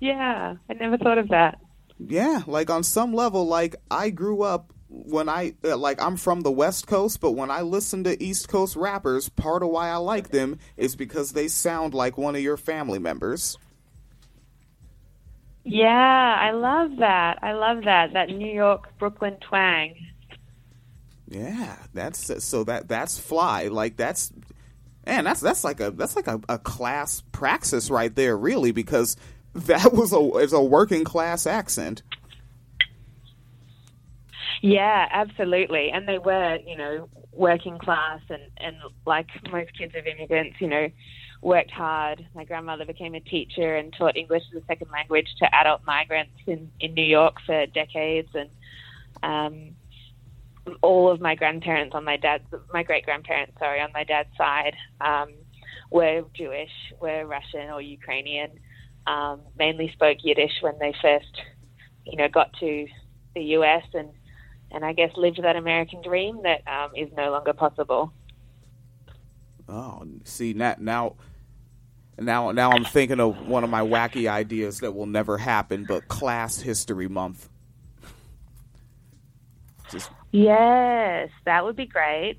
Yeah, I never thought of that. Yeah, like on some level, like I grew up when I'm from the West Coast, but when I listen to East Coast rappers, part of why I like them is because they sound like one of your family members. Yeah, I love that. That New York, Brooklyn twang. Yeah, that's fly. Like that's, man, that's like a class praxis right there, really, because that was a working class accent. Yeah, absolutely. And they were, you know, working class and like most kids of immigrants, you know, worked hard. My grandmother became a teacher and taught English as a second language to adult migrants in New York for decades. And all of my grandparents on my great grandparents' side, were Jewish, were Russian or Ukrainian. Mainly spoke Yiddish when they first, you know, got to the U.S. and I guess lived that American dream that is no longer possible. Oh, see, now I'm thinking of one of my wacky ideas that will never happen, but Class History Month. Yes, that would be great.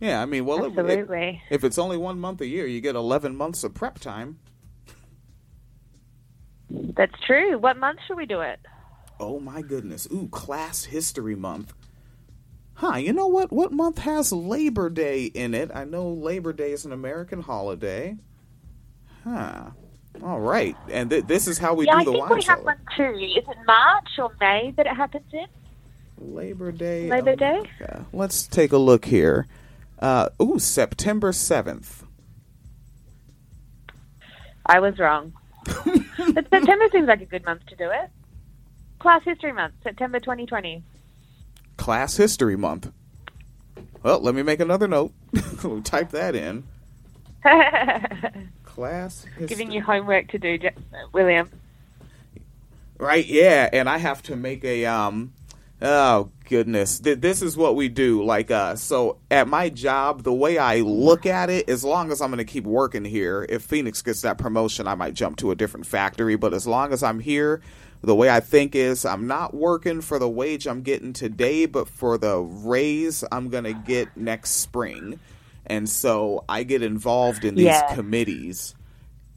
Yeah, I mean, well, if it's only 1 month a year, you get 11 months of prep time. That's true. What month should we do it? Oh, my goodness. Ooh, Class History Month. Huh, you know what? What month has Labor Day in it? I know Labor Day is an American holiday. Huh. All right. And this is how we do the wine cellar. Yeah, I think we have one too. Is it March or May that it happens in? Labor Day? America. Let's take a look here. September 7th. I was wrong. But September seems like a good month to do it. Class History Month, September 2020. Class History Month. Well, let me make another note. We'll type that in. Class History. Giving you homework to do, William. Right, yeah, and I have to make a... Oh, goodness. This is what we do. Like, so at my job, the way I look at it, as long as I'm going to keep working here, if Phoenix gets that promotion, I might jump to a different factory. But as long as I'm here, the way I think is I'm not working for the wage I'm getting today, but for the raise I'm going to get next spring. And so I get involved in these committees,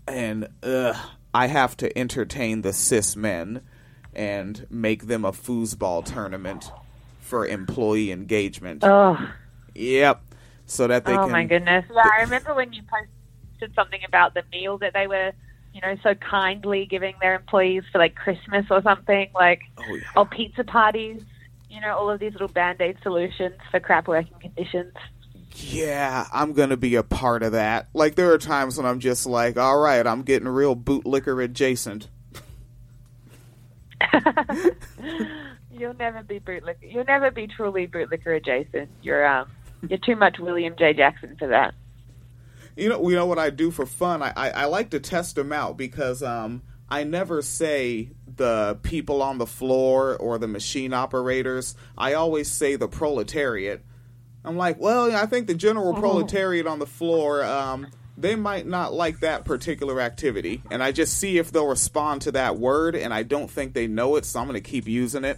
and I have to entertain the cis men and make them a foosball tournament for employee engagement. Oh. Yep. so that they can... Oh, my goodness. Yeah, I remember when you posted something about the meal that they were, you know, so kindly giving their employees for, like, Christmas or something, like, or pizza parties, you know, all of these little Band-Aid solutions for crap working conditions. Yeah, I'm going to be a part of that. Like, there are times when I'm just like, all right, I'm getting real bootlicker adjacent. You'll never be bootlicker. You'll never be truly bootlicker adjacent. You're too much William J. Jackson for that. You know what I do for fun? I like to test them out because I never say the people on the floor or the machine operators. I always say the proletariat. I'm like, well, I think the general proletariat on the floor, they might not like that particular activity. And I just see if they'll respond to that word, and I don't think they know it, so I'm going to keep using it.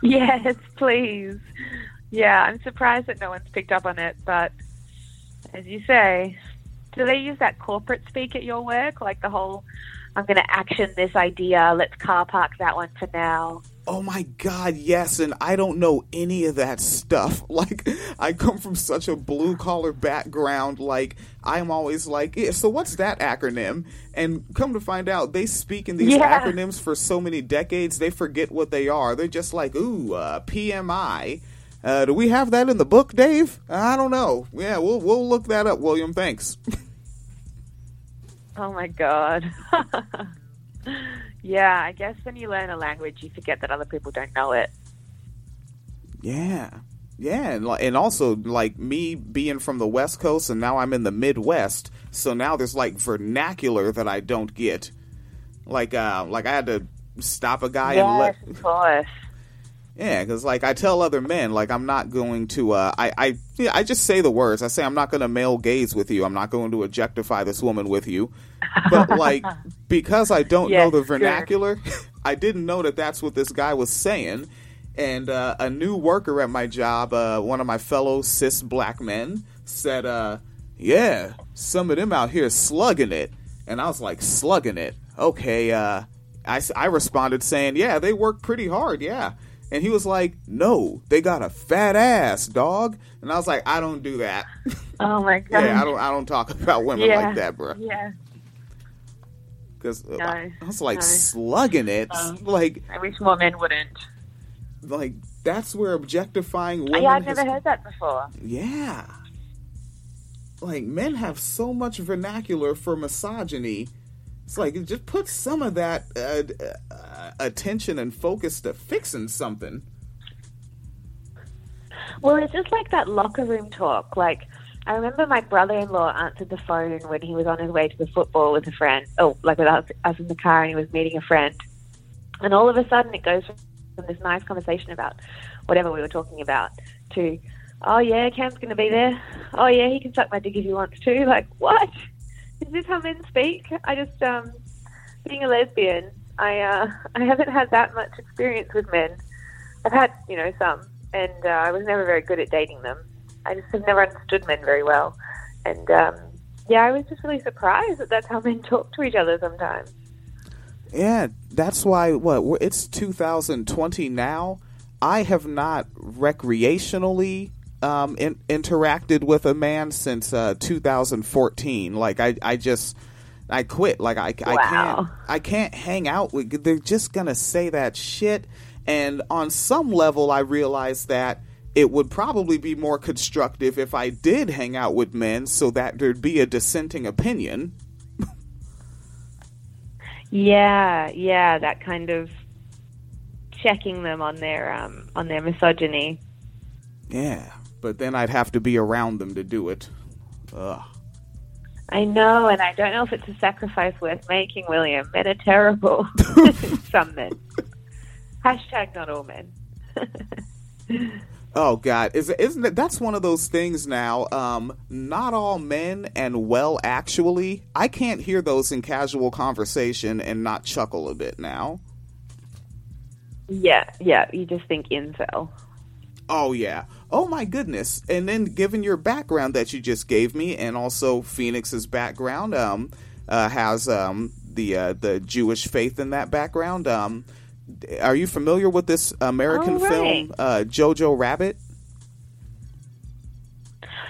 Yes, please. Yeah, I'm surprised that no one's picked up on it, but as you say, do they use that corporate speak at your work? Like the whole, I'm going to action this idea, let's car park that one for now. Oh my God, yes, and I don't know any of that stuff. Like, I come from such a blue-collar background, like, I'm always like, yeah, so what's that acronym? And come to find out, they speak in these acronyms for so many decades, they forget what they are. They're just like, ooh, PMI. Do we have that in the book, Dave? I don't know. Yeah, we'll look that up, William, thanks. Oh my God. Yeah, I guess when you learn a language, you forget that other people don't know it. Yeah, and also, like, me being from the West Coast, and now I'm in the Midwest, so now there's, like, vernacular that I don't get. Like I had to stop a guy and let... of course. Yeah, because, like, I tell other men, like, I'm not going to, I just say the words. I say, I'm not going to male gaze with you. I'm not going to objectify this woman with you. But, like, because I don't know the vernacular, I didn't know that that's what this guy was saying. And a new worker at my job, one of my fellow cis black men, said, yeah, some of them out here slugging it. And I was like, slugging it? Okay. I responded saying, yeah, they work pretty hard, yeah. And he was like, no, they got a fat ass, dog. And I was like, I don't do that. Oh, my God. Yeah, I don't talk about women like that, bro. Yeah. Because I was like, slugging it. Like, I wish more men wouldn't. Like, that's where objectifying women... Yeah, I've never heard that before. Yeah. Like, men have so much vernacular for misogyny. It's like, just put some of that attention and focus to fixing something. Well, it's just like that locker room talk. Like, I remember my brother-in-law answered the phone when he was on his way to the football with a friend. Oh, like with us in the car, and he was meeting a friend. And all of a sudden it goes from this nice conversation about whatever we were talking about to, oh, yeah, Cam's going to be there. Oh, yeah, he can suck my dick if he wants to. Like, what? Is this how men speak? I just, being a lesbian, I haven't had that much experience with men. I've had, you know, some, and I was never very good at dating them. I just have never understood men very well. And, yeah, I was just really surprised that that's how men talk to each other sometimes. Yeah, that's why, it's 2020 now. I have not recreationally... interacted with a man since 2014. Like I quit. Like I can't hang out with. They're just gonna say that shit. And on some level, I realized that it would probably be more constructive if I did hang out with men, so that there'd be a dissenting opinion. yeah, that kind of checking them on their misogyny. Yeah. But then I'd have to be around them to do it. Ugh. I know, and I don't know if it's a sacrifice worth making, William. Men are terrible. Some men. Hashtag not all men. Oh, God. Isn't it? That's one of those things now. Not all men and well, actually. I can't hear those in casual conversation and not chuckle a bit now. Yeah. You just think incel. Oh, yeah. Oh, my goodness. And then given your background that you just gave me, and also Phoenix's background has the Jewish faith in that background. Are you familiar with this American film, Jojo Rabbit?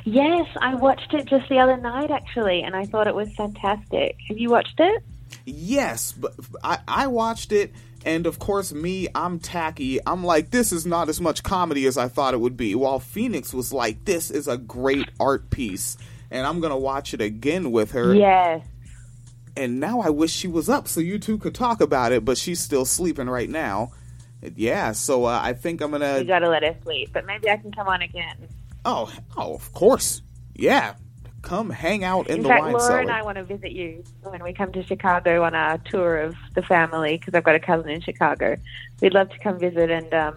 Yes, I watched it just the other night, actually, and I thought it was fantastic. Have you watched it? Yes, but I watched it, and of course, me, I'm tacky. I'm like, this is not as much comedy as I thought it would be, while Phoenix was like, this is a great art piece, and I'm going to watch it again with her. Yes. And now I wish she was up so you two could talk about it, but she's still sleeping right now. Yeah, so I think I'm going to... You got to let her sleep, but maybe I can come on again. Oh, of course. Yeah. Come hang out in the wine cellar. In fact, Laura and I want to visit you when we come to Chicago on our tour of the family, because I've got a cousin in Chicago. We'd love to come visit and...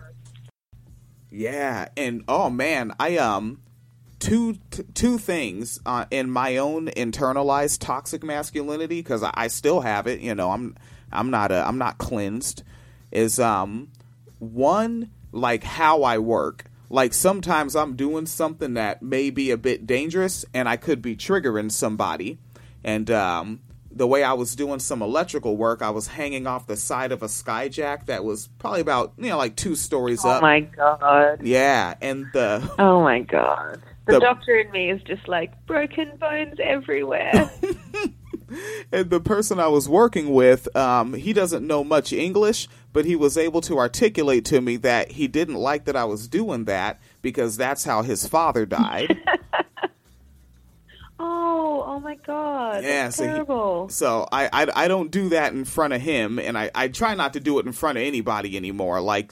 Yeah, and oh man, I... Two things in my own internalized toxic masculinity, because I still have it. You know, I'm not cleansed. Is one, like how I work. Like sometimes I'm doing something that may be a bit dangerous, and I could be triggering somebody. And the way I was doing some electrical work, I was hanging off the side of a skyjack that was probably about like 2 stories up. Oh my god! Yeah, and the oh my god. The doctor in me is just like, broken bones everywhere. And the person I was working with, he doesn't know much English, but he was able to articulate to me that he didn't like that I was doing that because that's how his father died. Oh my god. Yeah, that's terrible. So I don't do that in front of him, and I try not to do it in front of anybody anymore. Like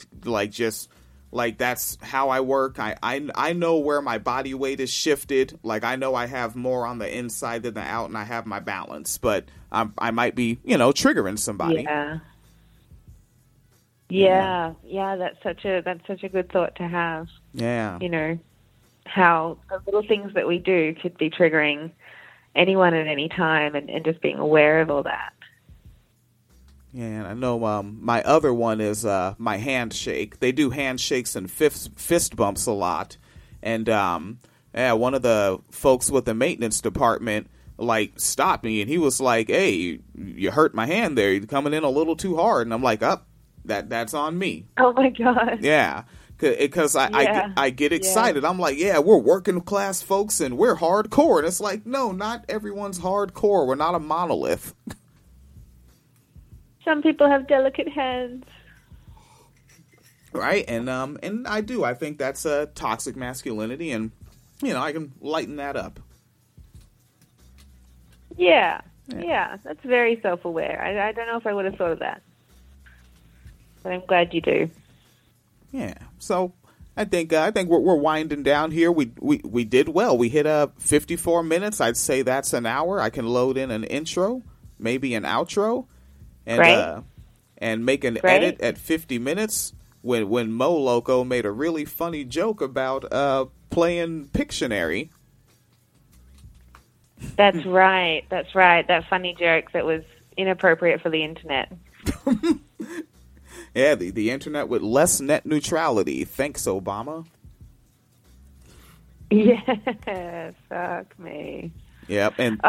that's how I work. I know where my body weight is shifted. Like I know I have more on the inside than the out, and I have my balance. But I might be, triggering somebody. Yeah. That's such a good thought to have. Yeah. How the little things that we do could be triggering anyone at any time, and just being aware of all that. Yeah, and I know my other one is my handshake. They do handshakes and fist bumps a lot. And one of the folks with the maintenance department, stopped me. And he was like, hey, you hurt my hand there. You're coming in a little too hard. And I'm like, that's on me. Oh, my God. Yeah, because I get excited. Yeah. I'm like, yeah, we're working class folks and we're hardcore. And it's like, no, not everyone's hardcore. We're not a monolith. Some people have delicate hands. Right. And I do. I think that's a toxic masculinity, and, I can lighten that up. Yeah. Yeah. That's very self-aware. I don't know if I would have thought of that, but I'm glad you do. Yeah. So I think we're winding down here. We did well. We hit 54 minutes. I'd say that's an hour. I can load in an intro, maybe an outro. And right. And make an right. edit at 50 minutes when Mo Loco made a really funny joke about playing Pictionary. That's right. That's right. That funny joke that was inappropriate for the internet. Yeah, the internet with less net neutrality. Thanks, Obama. Yeah, fuck me. Yep, and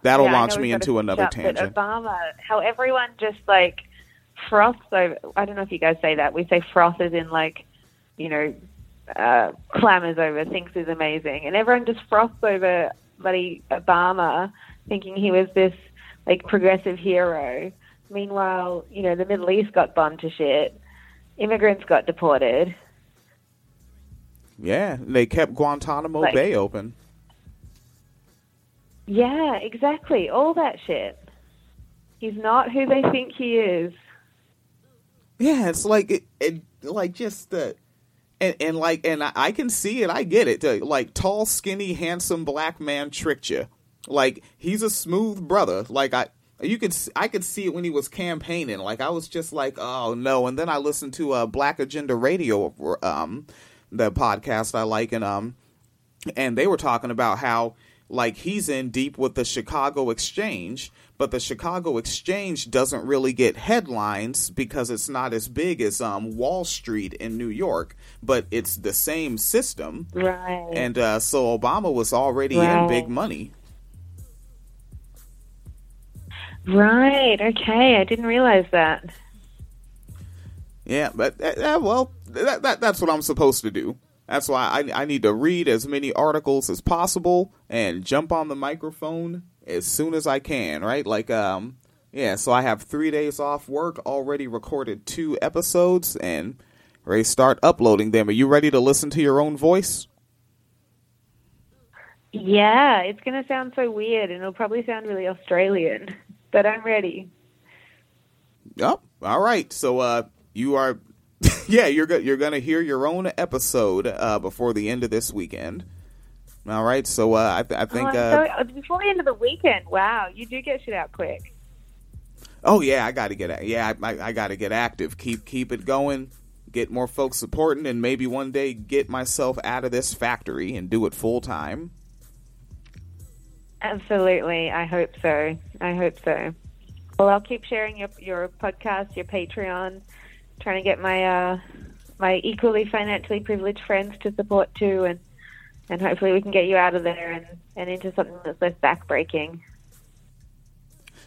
that'll launch me into another tangent. Obama, how everyone just froths over. I don't know if you guys say that. We say froth as in clamors over, thinks is amazing, and everyone just froths over bloody Obama, thinking he was this progressive hero. Meanwhile, the Middle East got bombed to shit, immigrants got deported. Yeah, they kept Guantanamo Bay open. Yeah, exactly. All that shit. He's not who they think he is. Yeah, it's I can see it. I get it. Tall, skinny, handsome black man tricked you. He's a smooth brother. I could see it when he was campaigning. I was just like, oh no. And then I listened to Black Agenda Radio, the podcast I like, and they were talking about how. He's in deep with the Chicago Exchange, but the Chicago Exchange doesn't really get headlines because it's not as big as Wall Street in New York, but it's the same system. Right. And so Obama was already in big money. Right. Okay. I didn't realize that. Yeah, but that's what I'm supposed to do. That's why I need to read as many articles as possible and jump on the microphone as soon as I can, right? Like, yeah, so I have 3 days off work, already recorded 2 episodes, and ready to start uploading them. Are you ready to listen to your own voice? Yeah, it's going to sound so weird, and it'll probably sound really Australian, but I'm ready. Oh, all right. So you are... Yeah, you're going to hear your own episode before the end of this weekend. All right, so I think... before the end of the weekend, wow, you do get shit out quick. Oh, yeah, I got to get I got to get active. Keep it going, get more folks supporting, and maybe one day get myself out of this factory and do it full-time. Absolutely, I hope so. Well, I'll keep sharing your podcast, your Patreon, trying to get my my equally financially privileged friends to support too, and hopefully we can get you out of there and into something that's less backbreaking.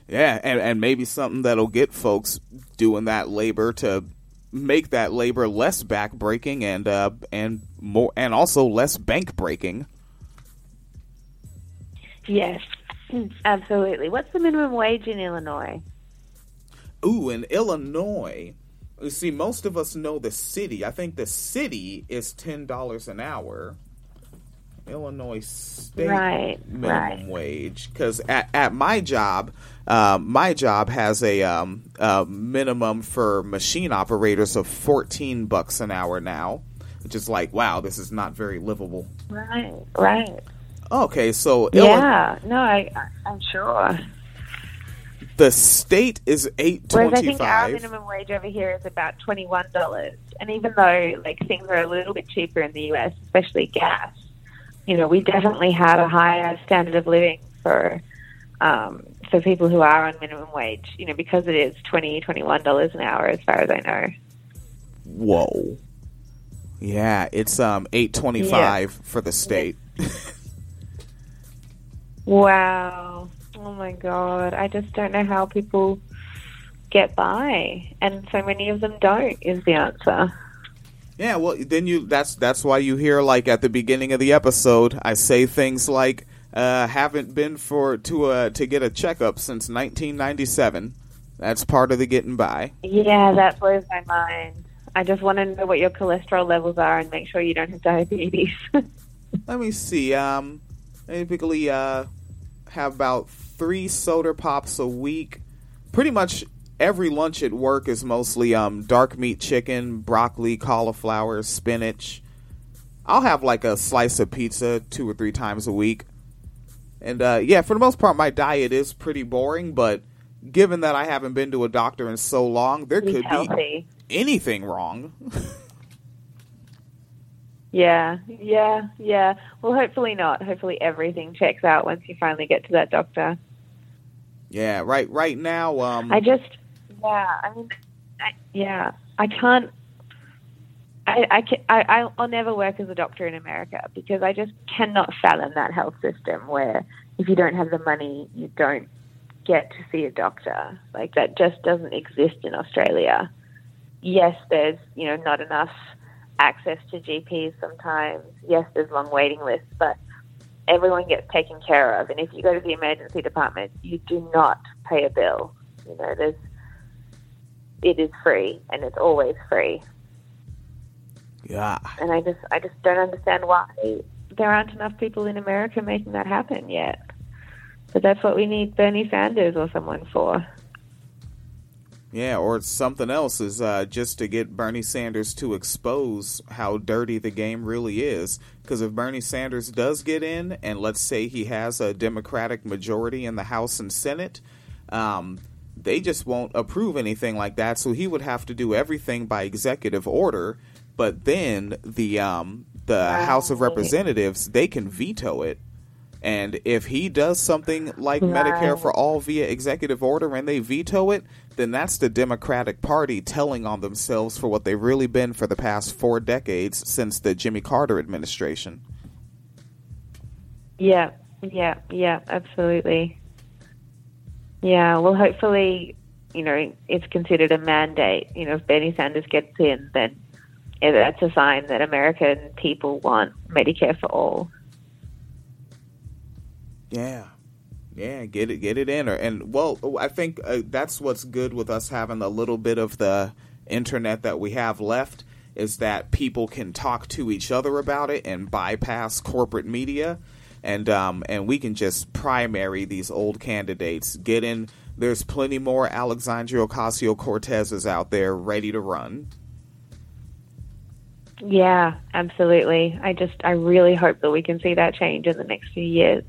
Yeah, and maybe something that'll get folks doing that labor to make that labor less backbreaking and more, and also less bank breaking. Yes, absolutely. What's the minimum wage in Illinois? Ooh, in Illinois. You see, most of us know the city. I think the city is $10 an hour. Illinois state minimum wage. Because at my job has a minimum for machine operators of $14 an hour now, which is like, wow, this is not very livable. Right. Okay, so yeah, Illinois, no, I'm sure. The state is $8.25. Whereas I think our minimum wage over here is about $21. And even though like things are a little bit cheaper in the U.S., especially gas, you know, we definitely have a higher standard of living for people who are on minimum wage, you know, because it is $20, $21 an hour as far as I know. Whoa. Yeah, it's $8.25 for the state. Wow. Oh, my God. I just don't know how people get by. And so many of them don't is the answer. Yeah, well, then that's why you hear, like, at the beginning of the episode, I say things like, haven't been to get a checkup since 1997. That's part of the getting by. Yeah, that blows my mind. I just want to know what your cholesterol levels are and make sure you don't have diabetes. Let me see. Typically, have about 3 soda pops a week. Pretty much every lunch at work is mostly dark meat chicken, broccoli, cauliflower, spinach. I'll have like a slice of pizza 2 or 3 times a week. And yeah, for the most part, my diet is pretty boring, but given that I haven't been to a doctor in so long, there could be anything wrong. Yeah. Well, hopefully not. Hopefully everything checks out once you finally get to that doctor. Yeah, right now... I'll never work as a doctor in America because I just cannot fathom that health system where if you don't have the money, you don't get to see a doctor. Like, that just doesn't exist in Australia. Yes, there's, you know, not enough access to GPs sometimes. Yes, there's long waiting lists, but everyone gets taken care of. And if you go to the emergency department, you do not pay a bill. You know, it is free, and it's always free. Yeah. And I just don't understand why there aren't enough people in America making that happen yet. But that's what we need Bernie Sanders or someone for. Yeah, or something else is just to get Bernie Sanders to expose how dirty the game really is. Because if Bernie Sanders does get in, and let's say he has a Democratic majority in the House and Senate, they just won't approve anything like that. So he would have to do everything by executive order. But then the House of Representatives, they can veto it. And if he does something like Medicare for All via executive order and they veto it, then that's the Democratic Party telling on themselves for what they've really been for the past 4 decades since the Jimmy Carter administration. Yeah, absolutely. Yeah, well, hopefully, you know, it's considered a mandate. You know, if Bernie Sanders gets in, then that's a sign that American people want Medicare for all. Yeah. Yeah, get it in. And, well, I think that's what's good with us having a little bit of the internet that we have left, is that people can talk to each other about it and bypass corporate media. And we can just primary these old candidates. Get in. There's plenty more Alexandria Ocasio-Cortezes out there ready to run. Yeah, absolutely. I really hope that we can see that change in the next few years,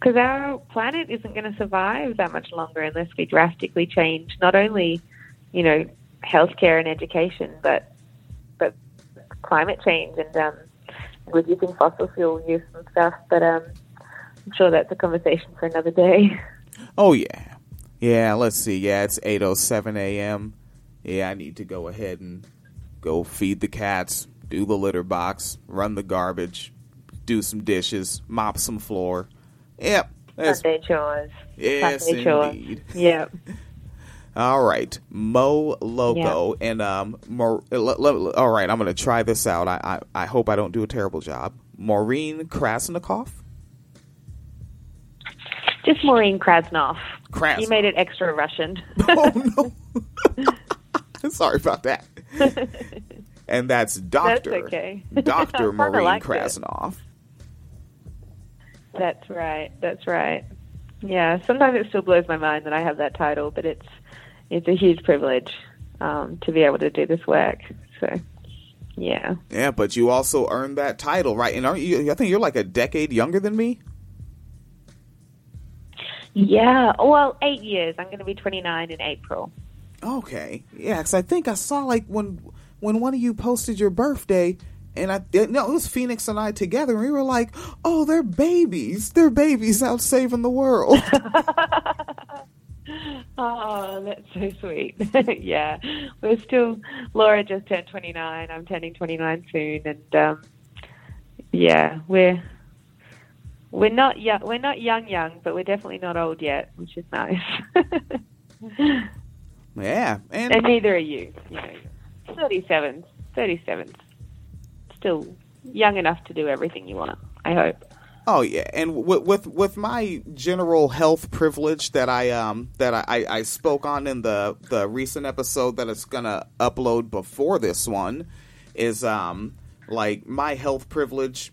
because our planet isn't going to survive that much longer unless we drastically change not only, healthcare and education, but climate change and reducing fossil fuel use and stuff. But I'm sure that's a conversation for another day. Oh, yeah. Yeah, let's see. Yeah, it's 8:07 a.m. Yeah, I need to go ahead and go feed the cats, do the litter box, run the garbage, do some dishes, mop some floor. Yep. Sunday chores. Yes, indeed. Yep. All right, Mo Loco, yeah. And all right, I'm going to try this out. I hope I don't do a terrible job. Maureen Krasnoff? Just Maureen Krasnoff. You made it extra Russian. Oh, no. Sorry about that. And that's Dr. That's okay. Dr. Maureen Krasnoff. That's right. That's right. Yeah, sometimes it still blows my mind that I have that title, but it's a huge privilege to be able to do this work. So, yeah. Yeah, but you also earned that title, right? And aren't you, I think you're like a decade younger than me? Yeah. Well, 8 years. I'm going to be 29 in April. Okay. Yeah, because I think I saw like when one of you posted your birthday, and it was Phoenix and I together, and we were like, oh, they're babies. They're babies out saving the world. Oh, that's so sweet. Yeah. We're still, Laura just turned 29. I'm turning 29 soon. And, yeah, we're not young, but we're definitely not old yet, which is nice. Yeah. And neither are you. 37. Still young enough to do everything you want, I hope. Oh yeah, and with my general health privilege that I spoke on in the recent episode that it's gonna upload before this one, is like my health privilege,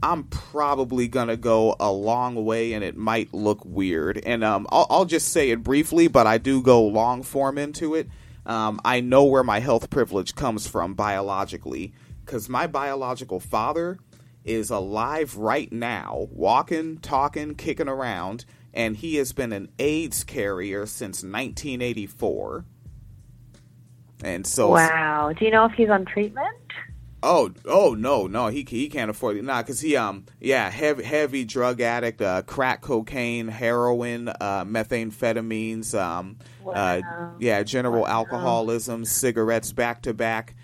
I'm probably gonna go a long way, and it might look weird, and I'll just say it briefly, but I do go long form into it. I know where my health privilege comes from biologically. Because my biological father is alive right now, walking, talking, kicking around, and he has been an AIDS carrier since 1984. And so, wow! Do you know if he's on treatment? Oh, no, he can't afford it. Nah, because he heavy drug addict, crack, cocaine, heroin, methamphetamines, general alcoholism, cigarettes back to back.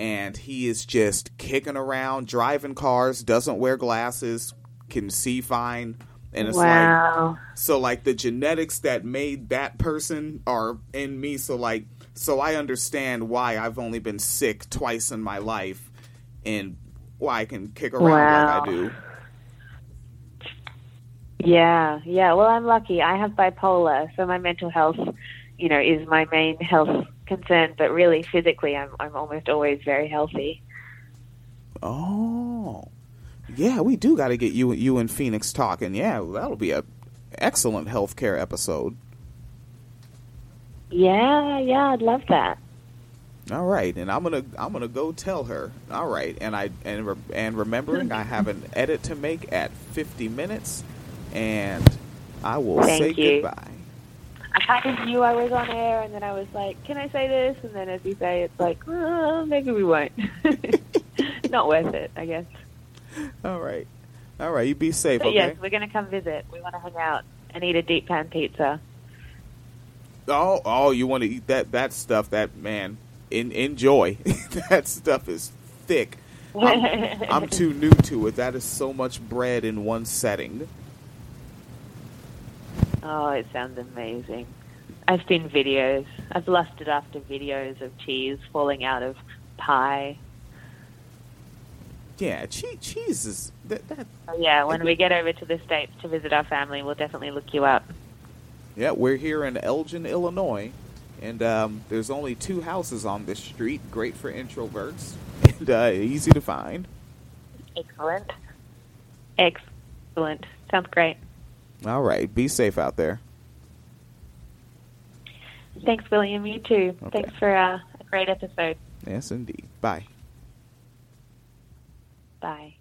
And he is just kicking around, driving cars, doesn't wear glasses, can see fine. And it's wow. So the genetics that made that person are in me. So I understand why I've only been sick twice in my life and why I can kick around like I do. Yeah. Well, I'm lucky. I have bipolar, so my mental health, is my main health concern, but really physically I'm almost always very healthy. Oh yeah, we do got to get you and Phoenix talking. Yeah, that'll be a excellent healthcare episode. Yeah, I'd love that. All right, and I'm gonna go tell her. All right, and remembering I have an edit to make at 50 minutes, and I will say goodbye. I kind of knew I was on air, and then I was like, can I say this? And then as you say, it's like, oh, maybe we won't. Not worth it, I guess. All right, you be safe, but okay? Yes, we're going to come visit. We want to hang out and eat a deep pan pizza. Oh, you want to eat that stuff, that, man, enjoy. That stuff is thick. I'm too new to it. That is so much bread in one setting. Oh, it sounds amazing. I've seen videos. I've lusted after videos of cheese falling out of pie. Yeah, cheese is... Yeah, when we get over to the States to visit our family, we'll definitely look you up. Yeah, we're here in Elgin, Illinois, and there's only 2 houses on this street, great for introverts, and easy to find. Excellent. Excellent. Sounds great. All right. Be safe out there. Thanks, William. You too. Okay. Thanks for a great episode. Yes, indeed. Bye. Bye.